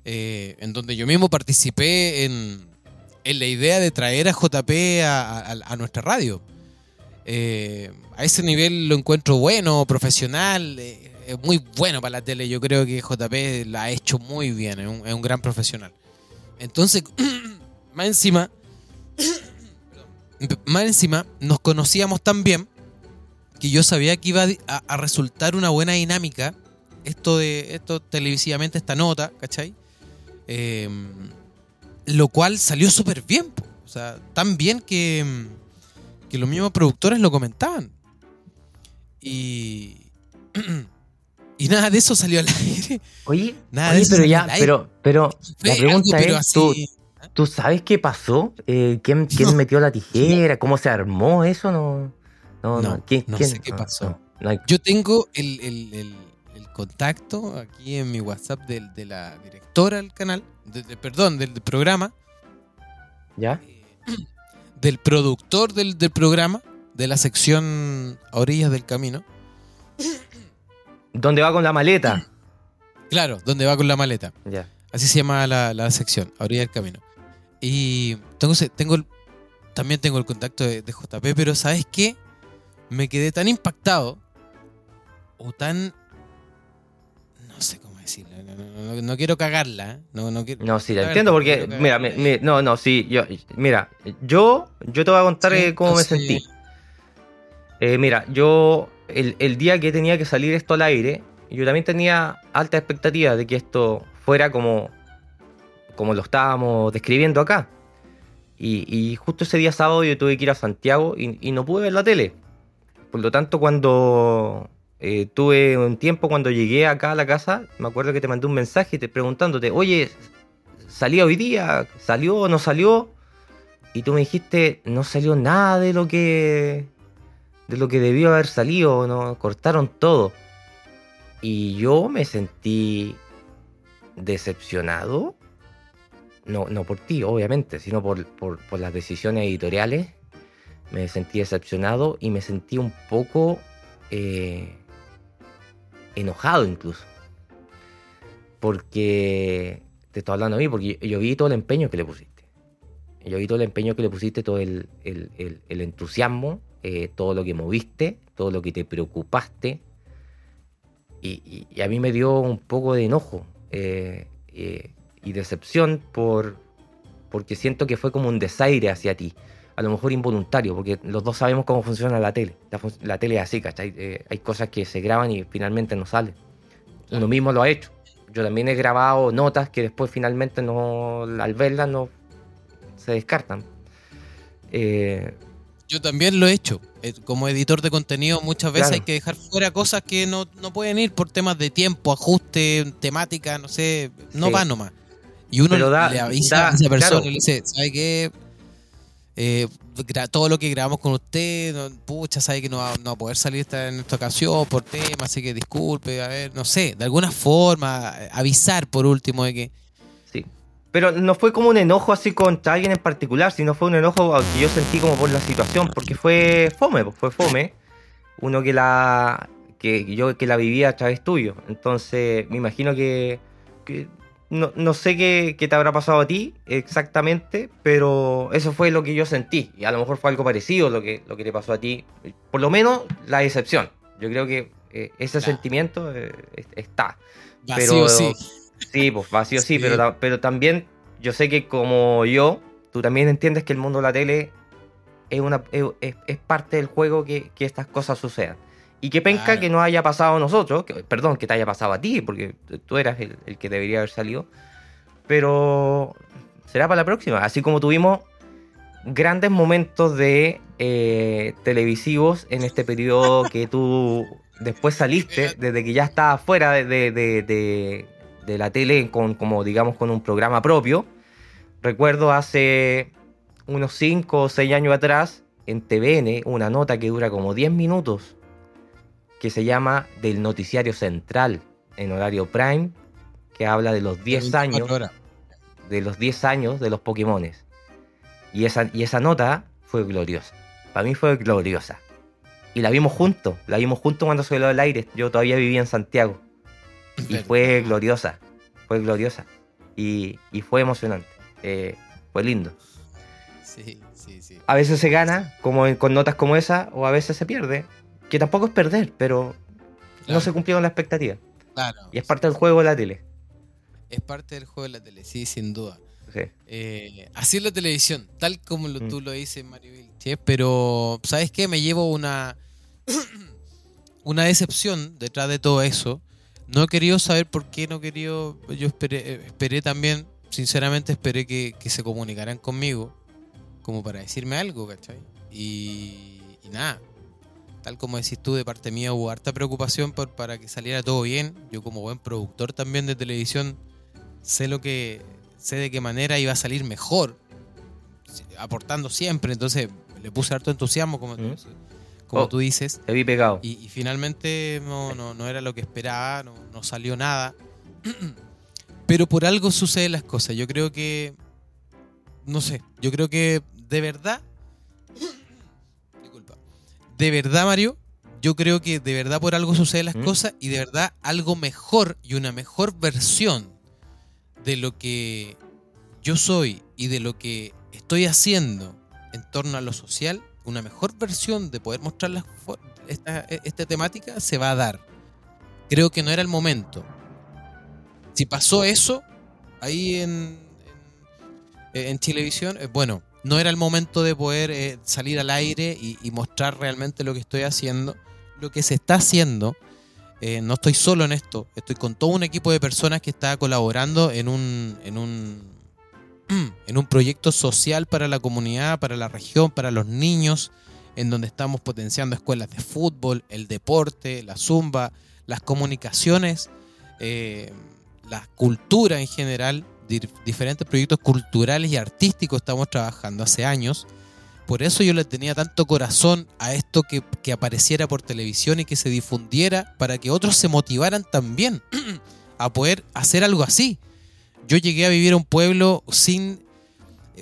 eh, en donde yo mismo participé en, en la idea de traer a J P a, a, a nuestra radio. Eh, a ese nivel lo encuentro bueno, profesional, eh, es muy bueno para la tele. Yo creo que J P la ha hecho muy bien, es un, es un gran profesional. Entonces, más encima, más encima nos conocíamos tan bien que yo sabía que iba a, a resultar una buena dinámica esto de esto televisivamente, esta nota, ¿cachai? Eh, lo cual salió súper bien, po. O sea, tan bien que... que los mismos productores lo comentaban. Y y nada de eso salió al aire. Oye, nada oye de eso pero ya, pero, pero la pregunta algo, pero es, ¿tú, así... ¿tú sabes qué pasó? Eh, ¿Quién, quién no. metió la tijera? ¿Cómo se armó eso? No, no, no, no. ¿Quién, no quién? sé qué pasó. No, no hay... Yo tengo el, el, el, el contacto aquí en mi WhatsApp de, de la directora del canal, de, de, perdón, del, del programa. ¿Ya? Eh, del productor del, del programa, de la sección A Orillas del Camino. ¿Dónde va con la maleta? Claro, donde va con la maleta. Yeah. Así se llama la, la sección, A Orillas del Camino. Y entonces tengo, tengo también tengo el contacto de, de J P, pero ¿sabes qué? Me quedé tan impactado o tan... no sé cómo decirlo. No, no, no, no quiero cagarla, ¿eh? No, no, quiero, no, sí, la entiendo porque... No mira, me, me, no, no, sí, yo... Mira, yo, yo te voy a contar sí, cómo no me sí. sentí. Eh, mira, yo... El, el día que tenía que salir esto al aire, yo también tenía alta expectativa de que esto fuera como... como lo estábamos describiendo acá. Y, y justo ese día sábado yo tuve que ir a Santiago y, y no pude ver la tele. Por lo tanto, cuando... Eh, tuve un tiempo cuando llegué acá a la casa, me acuerdo que te mandé un mensaje te, preguntándote, oye, ¿salía hoy día? ¿Salió o no salió? Y tú me dijiste, no salió nada de lo que de lo que debió haber salido, ¿no? Cortaron todo. Y yo me sentí decepcionado, no, no por ti, obviamente, sino por, por, por las decisiones editoriales. Me sentí decepcionado y me sentí un poco... Eh, enojado incluso, porque te estoy hablando a mí, porque yo, yo vi todo el empeño que le pusiste, yo vi todo el empeño que le pusiste, todo el, el, el, el entusiasmo, eh, todo lo que moviste, todo lo que te preocupaste, y, y, y a mí me dio un poco de enojo eh, eh, y decepción por porque siento que fue como un desaire hacia ti, a lo mejor involuntario, porque los dos sabemos cómo funciona la tele. La, fun- la tele es así, ¿cachai? Eh, hay cosas que se graban y finalmente no salen. Uno mismo lo ha hecho. Yo también he grabado notas que después finalmente no, al verlas no se descartan. Eh, Yo también lo he hecho. Como editor de contenido muchas veces claro. Hay que dejar fuera cosas que no, no pueden ir por temas de tiempo, ajuste, temática, no sé, no sí. va nomás. Y uno da, le avisa da, a esa persona claro. Y le dice, ¿sabe qué? Eh, todo lo que grabamos con usted no, pucha, sabe que no va, no va a poder salir esta, en esta ocasión por tema, así que disculpe, a ver, no sé, de alguna forma avisar por último de que sí, pero no fue como un enojo así contra alguien en particular, sino fue un enojo que yo sentí como por la situación, porque fue fome, fue fome uno que la que yo que la vivía a través tuyo, entonces me imagino que, que No, no sé qué, qué te habrá pasado a ti exactamente, pero eso fue lo que yo sentí. Y a lo mejor fue algo parecido lo que, lo que te pasó a ti. Por lo menos la decepción. Yo creo que eh, ese claro. sentimiento eh, está. Vacío pero, sí. Sí, pues vacío sí, sí pero, pero también yo sé que como yo, tú también entiendes que el mundo de la tele es, una, es, es parte del juego que, que estas cosas sucedan. Y qué penca claro. que no haya pasado a nosotros, que, perdón, que te haya pasado a ti, porque tú eras el, el que debería haber salido. Pero será para la próxima. Así como tuvimos grandes momentos de eh, televisivos en este periodo que tú después saliste, desde que ya estabas fuera de, de, de, de, de la tele, con, como digamos con un programa propio. Recuerdo hace unos cinco o seis años atrás, en T V N, una nota que dura como diez minutos, que se llama Del Noticiario Central en horario prime, que habla de los diez años horas. de los diez años de los Pokémones. Y esa, y esa nota fue gloriosa. Para mí fue gloriosa. Y la vimos juntos. La vimos juntos cuando salió al aire. Yo todavía vivía en Santiago. Y fue gloriosa. Fue gloriosa. Y, y fue emocionante. Eh, fue lindo. Sí, sí, sí. A veces se gana, como con notas como esa, o a veces se pierde. Que tampoco es perder, pero claro, no se cumplió con la expectativa. Claro. Y es parte sí, del juego de la tele. Es parte del juego de la tele, sí, sin duda. Sí. Eh, así es la televisión, tal como lo, mm. tú lo dices, Mario Vilche, pero ¿sabes qué? Me llevo una una decepción detrás de todo eso. No he querido saber por qué no he querido. Yo esperé, esperé también, sinceramente esperé que, que se comunicaran conmigo como para decirme algo, ¿cachai? Y, y nada, tal como decís tú, de parte mía hubo harta preocupación por, para que saliera todo bien. Yo como buen productor también de televisión sé lo que sé de qué manera iba a salir mejor, aportando siempre, entonces le puse harto entusiasmo, como, ¿Mm? como oh, tú dices. Te vi pegado. Y, y finalmente no, no, no era lo que esperaba, no, no salió nada. Pero por algo suceden las cosas. Yo creo que, no sé, yo creo que de verdad, disculpa, de verdad, Mario, yo creo que de verdad por algo suceden las ¿Mm? cosas y de verdad algo mejor y una mejor versión de lo que yo soy y de lo que estoy haciendo en torno a lo social, una mejor versión de poder mostrar la, esta, esta temática se va a dar. Creo que no era el momento. Si pasó eso ahí en, en, en Chilevisión, bueno, no era el momento de poder eh, salir al aire y, y mostrar realmente lo que estoy haciendo, lo que se está haciendo. Eh, no estoy solo en esto, estoy con todo un equipo de personas que está colaborando en un, en un en un proyecto social para la comunidad, para la región, para los niños, en donde estamos potenciando escuelas de fútbol, el deporte, la zumba, las comunicaciones, eh, la cultura en general, di- diferentes proyectos culturales y artísticos estamos trabajando hace años. Por eso yo le tenía tanto corazón a esto que, que apareciera por televisión y que se difundiera para que otros se motivaran también a poder hacer algo así. Yo llegué a vivir a un pueblo sin,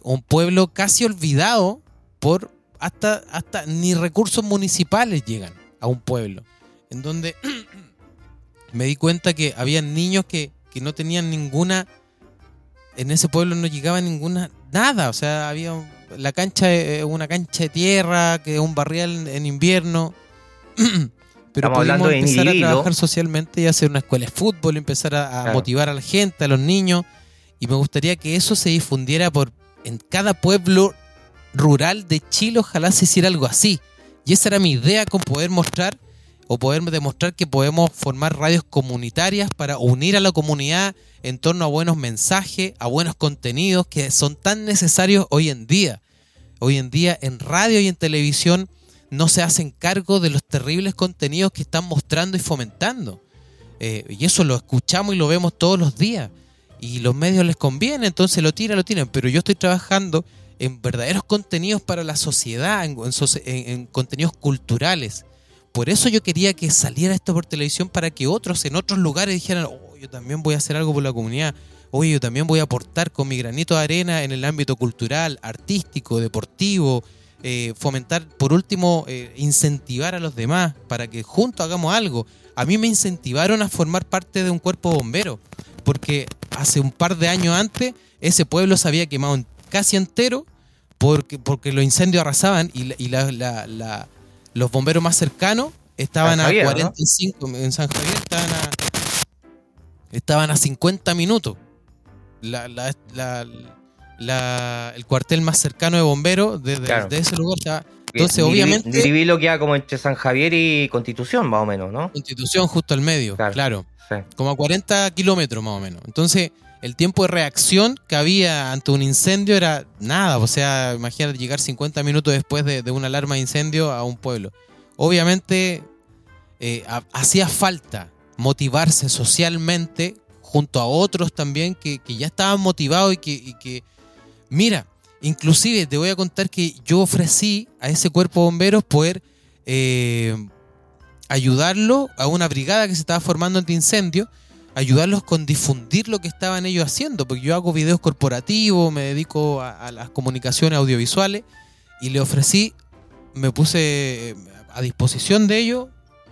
un pueblo casi olvidado por hasta, hasta ni recursos municipales llegan a un pueblo, en donde me di cuenta que había niños que, que no tenían ninguna, en ese pueblo no llegaba ninguna, nada, o sea, había un, la cancha es una cancha de tierra, que es un barrial en invierno. Pero estamos pudimos empezar Nirivilo. a trabajar socialmente y hacer una escuela de fútbol, empezar a, a claro. motivar a la gente, a los niños. Y me gustaría que eso se difundiera por en cada pueblo rural de Chile. Ojalá se hiciera algo así. Y esa era mi idea con poder mostrar o poder demostrar que podemos formar radios comunitarias para unir a la comunidad en torno a buenos mensajes, a buenos contenidos que son tan necesarios hoy en día. Hoy en día en radio y en televisión no se hacen cargo de los terribles contenidos que están mostrando y fomentando. Eh, y eso lo escuchamos y lo vemos todos los días. Y los medios les conviene, entonces lo tiran, lo tiran. Pero yo estoy trabajando en verdaderos contenidos para la sociedad, en, en, en contenidos culturales. Por eso yo quería que saliera esto por televisión, para que otros en otros lugares dijeran, oh, yo también voy a hacer algo por la comunidad. Oye, yo también voy a aportar con mi granito de arena en el ámbito cultural, artístico, deportivo. Eh, fomentar, por último, eh, incentivar a los demás para que juntos hagamos algo. A mí me incentivaron a formar parte de un cuerpo bombero, porque hace un par de años antes ese pueblo se había quemado casi entero porque, porque los incendios arrasaban y, la, y la, la, la, los bomberos más cercanos estaban Javier, a cuarenta y cinco, ¿no? En San Javier estaban a, estaban a cincuenta minutos. La... la, la La, el cuartel más cercano de bomberos de, de, claro. de ese lugar, o sea, entonces Nirivilo, obviamente Nirivilo queda como entre San Javier y Constitución, más o menos, ¿no? Constitución justo al medio, claro, claro. Sí. Como a cuarenta kilómetros más o menos. Entonces el tiempo de reacción que había ante un incendio era nada, o sea, imagínate llegar cincuenta minutos después de, de una alarma de incendio a un pueblo. Obviamente eh, ha, hacía falta motivarse socialmente junto a otros también que, que ya estaban motivados y que, y que mira, inclusive te voy a contar que yo ofrecí a ese cuerpo de bomberos poder eh, ayudarlo a una brigada que se estaba formando antiincendio ayudarlos con difundir lo que estaban ellos haciendo, porque yo hago videos corporativos, me dedico a, a las comunicaciones audiovisuales, y le ofrecí, me puse a disposición de ellos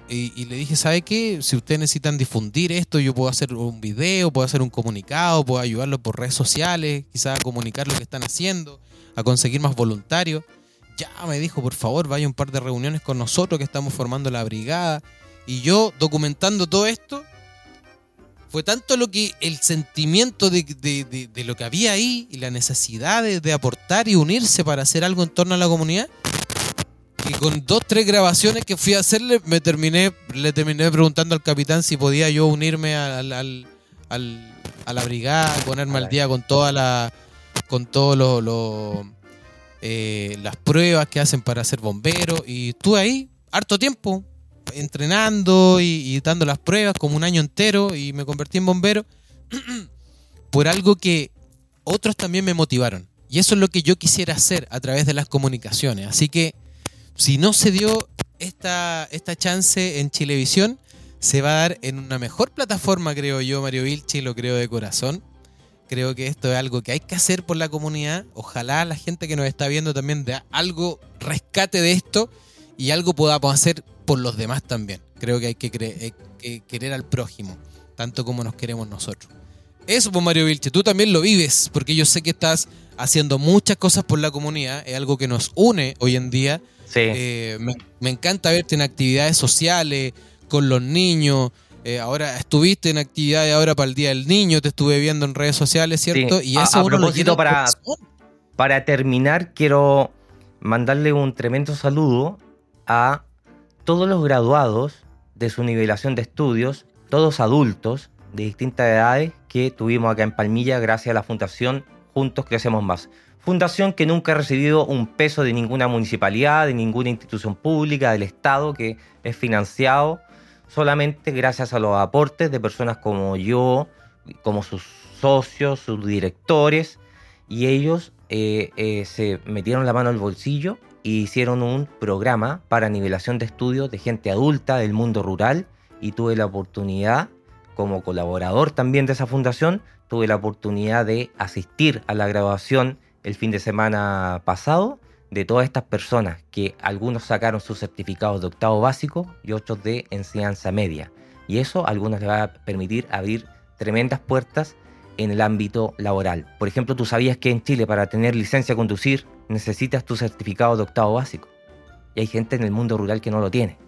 y, y le dije, ¿sabe qué? Si ustedes necesitan difundir esto, yo puedo hacer un video, puedo hacer un comunicado, puedo ayudarlos por redes sociales, quizás a comunicar lo que están haciendo, a conseguir más voluntarios. Ya me dijo, por favor, vaya un par de reuniones con nosotros que estamos formando la brigada. Y yo documentando todo esto. Fue tanto lo que el sentimiento de, de, de, de lo que había ahí y la necesidad de, de aportar y unirse para hacer algo en torno a la comunidad, que con dos, tres grabaciones que fui a hacerle, me terminé, le terminé preguntando al capitán si podía yo unirme al, al, al, a la brigada, ponerme al día con toda la, con todos los, los, eh, las pruebas que hacen para ser bombero. Y estuve ahí harto tiempo entrenando y, y dando las pruebas como un año entero, y me convertí en bombero por algo que otros también me motivaron, y eso es lo que yo quisiera hacer a través de las comunicaciones. Así que si no se dio esta, esta chance en Chilevisión, se va a dar en una mejor plataforma, creo yo, Mario Vilchi, lo creo de corazón. Creo que esto es algo que hay que hacer por la comunidad. Ojalá la gente que nos está viendo también de algo rescate de esto y algo podamos hacer por los demás también. Creo que hay que, cre- hay que querer al prójimo tanto como nos queremos nosotros. Eso, pues, Mario Vilche, tú también lo vives, porque yo sé que estás haciendo muchas cosas por la comunidad, es algo que nos une hoy en día. Sí. Eh, me, me encanta verte en actividades sociales, con los niños. Eh, ahora estuviste en actividades ahora para el Día del Niño, te estuve viendo en redes sociales, ¿cierto? Sí. Y eso a, a propósito, para, para terminar, quiero mandarle un tremendo saludo a todos los graduados de su nivelación de estudios, todos adultos de distintas edades que tuvimos acá en Palmilla gracias a la Fundación Juntos Crecemos Más. Fundación que nunca ha recibido un peso de ninguna municipalidad, de ninguna institución pública, del Estado, que es financiado solamente gracias a los aportes de personas como yo, como sus socios, sus directores, y ellos eh, eh, se metieron la mano al bolsillo y hicieron un programa para nivelación de estudios de gente adulta del mundo rural, y tuve la oportunidad, como colaborador también de esa fundación, tuve la oportunidad de asistir a la graduación el fin de semana pasado de todas estas personas, que algunos sacaron sus certificados de octavo básico y otros de enseñanza media, y eso a algunos les va a permitir abrir tremendas puertas en el ámbito laboral. Por ejemplo, ¿tú sabías que en Chile para tener licencia a conducir necesitas tu certificado de octavo básico? Y hay gente en el mundo rural que no lo tiene.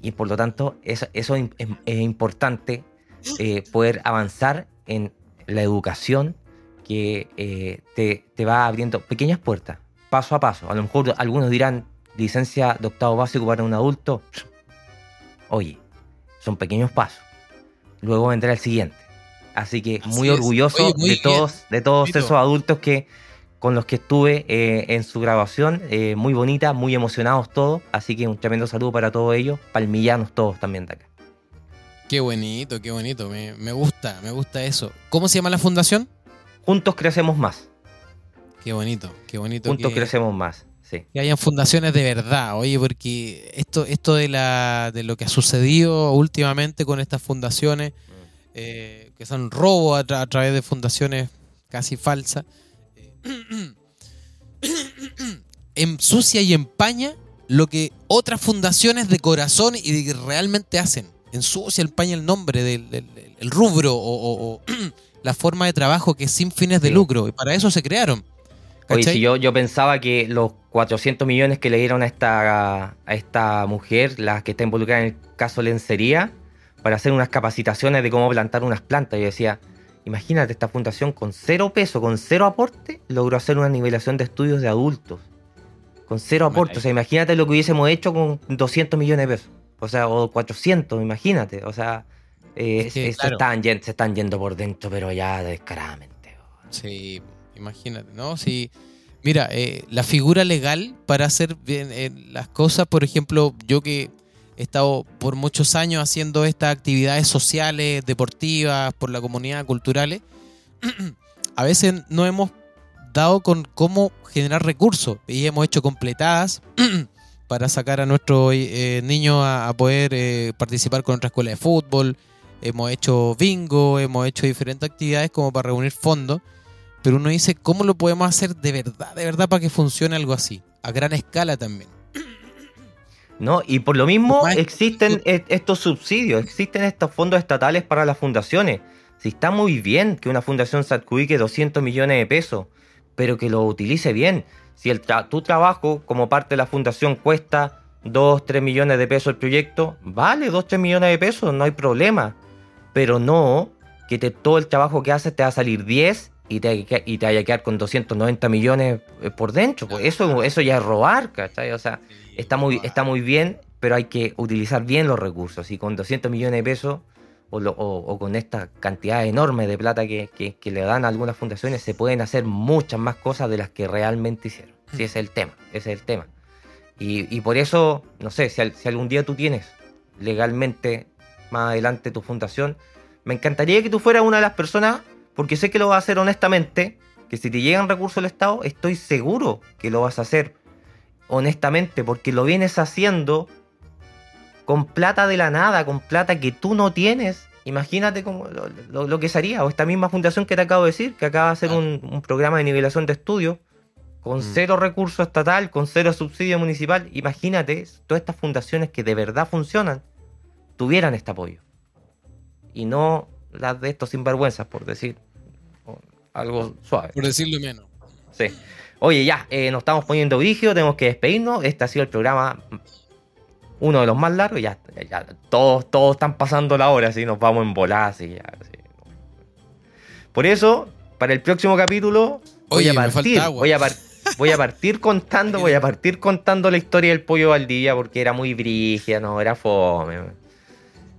Y por lo tanto, eso, eso es, es importante eh, poder avanzar en la educación que eh, te, te va abriendo pequeñas puertas, paso a paso. A lo mejor algunos dirán, licencia de octavo básico para un adulto. Oye, son pequeños pasos. Luego vendrá el siguiente. Así que muy Así orgulloso Oye, muy de, todos, de todos Mito. esos adultos que, con los que estuve eh, en su grabación, eh, muy bonita, muy emocionados todos. Así que un tremendo saludo para todos ellos, palmillanos todos también de acá. Qué bonito, qué bonito, me, me gusta, me gusta eso. ¿Cómo se llama la fundación? Juntos Crecemos Más. Qué bonito, qué bonito. Juntos que, Crecemos Más, sí. Que hayan fundaciones de verdad, oye, porque esto, esto de, la, de lo que ha sucedido últimamente con estas fundaciones... Eh, que son robos a, tra- a través de fundaciones casi falsas, eh, ensucia y empaña lo que otras fundaciones de corazón y de que realmente hacen. Ensucia, empaña el nombre del, del, del rubro o, o, o la forma de trabajo que es sin fines de sí. lucro, y para eso se crearon. Oye, si yo, yo pensaba que los cuatrocientos millones que le dieron a esta, a esta mujer, la que está involucrada en el caso Lencería, para hacer unas capacitaciones de cómo plantar unas plantas. Yo decía, imagínate, esta fundación con cero peso, con cero aporte, logró hacer una nivelación de estudios de adultos. Con cero aporte. O sea, imagínate lo que hubiésemos hecho con doscientos millones de pesos. O sea, o cuatrocientos, imagínate. O sea, eh, sí, es, claro. se, están yendo, se están yendo por dentro, pero ya descaradamente. Sí, imagínate, ¿no? Sí. Mira, eh, la figura legal para hacer bien eh, las cosas, por ejemplo, yo que... he estado por muchos años haciendo estas actividades sociales, deportivas, por la comunidad, culturales. A veces no hemos dado con cómo generar recursos y hemos hecho completadas para sacar a nuestros eh, niños a, a poder eh, participar con nuestra escuela de fútbol, hemos hecho bingo, hemos hecho diferentes actividades como para reunir fondos, pero uno dice, ¿cómo lo podemos hacer de verdad, de verdad, para que funcione algo así? A gran escala también. No, y por lo mismo existen estos subsidios, existen estos fondos estatales para las fundaciones. Si está muy bien que una fundación se adjudique doscientos millones de pesos, pero que lo utilice bien. Si el tra- tu trabajo como parte de la fundación cuesta dos, tres millones de pesos el proyecto, vale dos, tres millones de pesos, no hay problema. Pero no que te, todo el trabajo que haces te va a salir diez y te, y te vaya a quedar con doscientos noventa millones por dentro. Pues eso, eso ya es robar, ¿cachai? O sea, está muy, está muy bien, pero hay que utilizar bien los recursos. Y con doscientos millones de pesos o, lo, o, o con esta cantidad enorme de plata que, que, que le dan a algunas fundaciones, se pueden hacer muchas más cosas de las que realmente hicieron. Sí, ese es el tema, ese es el tema. Y, y por eso, no sé, si, al, si algún día tú tienes legalmente más adelante tu fundación, me encantaría que tú fueras una de las personas, porque sé que lo vas a hacer honestamente, que si te llegan recursos del Estado, estoy seguro que lo vas a hacer honestamente, porque lo vienes haciendo con plata de la nada, con plata que tú no tienes. Imagínate cómo, lo, lo, lo que sería, o esta misma fundación que te acabo de decir, que acaba de hacer un, un programa de nivelación de estudios, con mm. cero recurso estatal, con cero subsidio municipal. Imagínate, todas estas fundaciones que de verdad funcionan, tuvieran este apoyo. Y no las de estos sinvergüenzas, por decir algo suave. Por decirlo menos. Sí. Oye, ya, eh, nos estamos poniendo brígido, tenemos que despedirnos. Este ha sido el programa... uno de los más largos, ya, ya todos, todos están pasando la hora, así nos vamos en volada, así, así. Por eso, para el próximo capítulo, voy Oye, a partir, voy a, par- voy a partir contando, voy a partir contando la historia del pollo Valdivia, porque era muy brígida, no, era fome.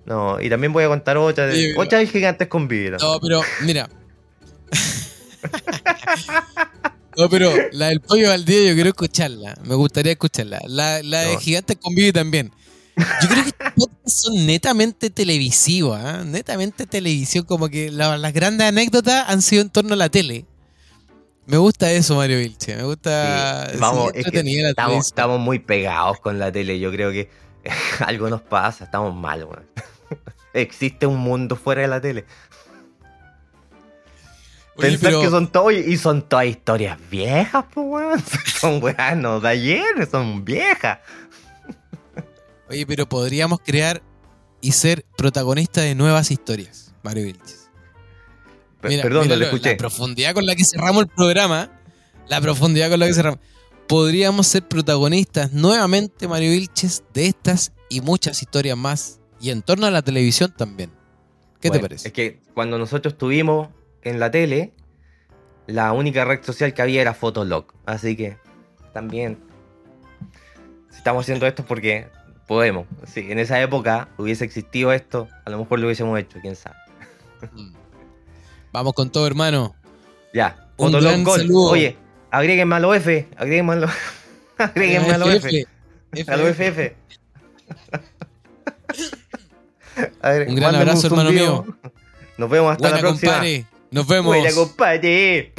No, y también voy a contar otra de, sí, otra de Gigantes con Vivi. No, pero, mira. No, pero la del pollo Valdivia yo quiero escucharla. Me gustaría escucharla. La, la no. de Gigantes con Vivi también. Yo creo que estas podcasts son netamente televisivos, ¿eh? Netamente televisión. Como que la, las grandes anécdotas han sido en torno a la tele. Me gusta eso, Mario Vilche. Me gusta... Sí. Vamos, es que estamos, estamos muy pegados con la tele. Yo creo que algo nos pasa. Estamos mal, man. Existe un mundo fuera de la tele. Oye, pensar pero... que son todos y son todas historias viejas, pues weón. Son weas no de ayer, son viejas. Oye, pero podríamos crear y ser protagonistas de nuevas historias, Mario Vilches. P- Perdón, mira, no lo escuché. La profundidad con la que cerramos el programa. La profundidad con la que cerramos. Podríamos ser protagonistas nuevamente, Mario Vilches, de estas y muchas historias más. Y en torno a la televisión también. ¿Qué bueno, te parece? Es que cuando nosotros tuvimos... en la tele, la única red social que había era Fotolog. Así que también si estamos haciendo esto porque podemos. Si en esa época hubiese existido esto, a lo mejor lo hubiésemos hecho, quién sabe. Vamos con todo, hermano. Ya, Fotolog Gol. Oye, agréguenme a lo F, agréguenme a lo agréguenme a lo F. A lo F F. Un gran abrazo, hermano mío. Nos vemos hasta la próxima. Nos vemos. Buena, compadre.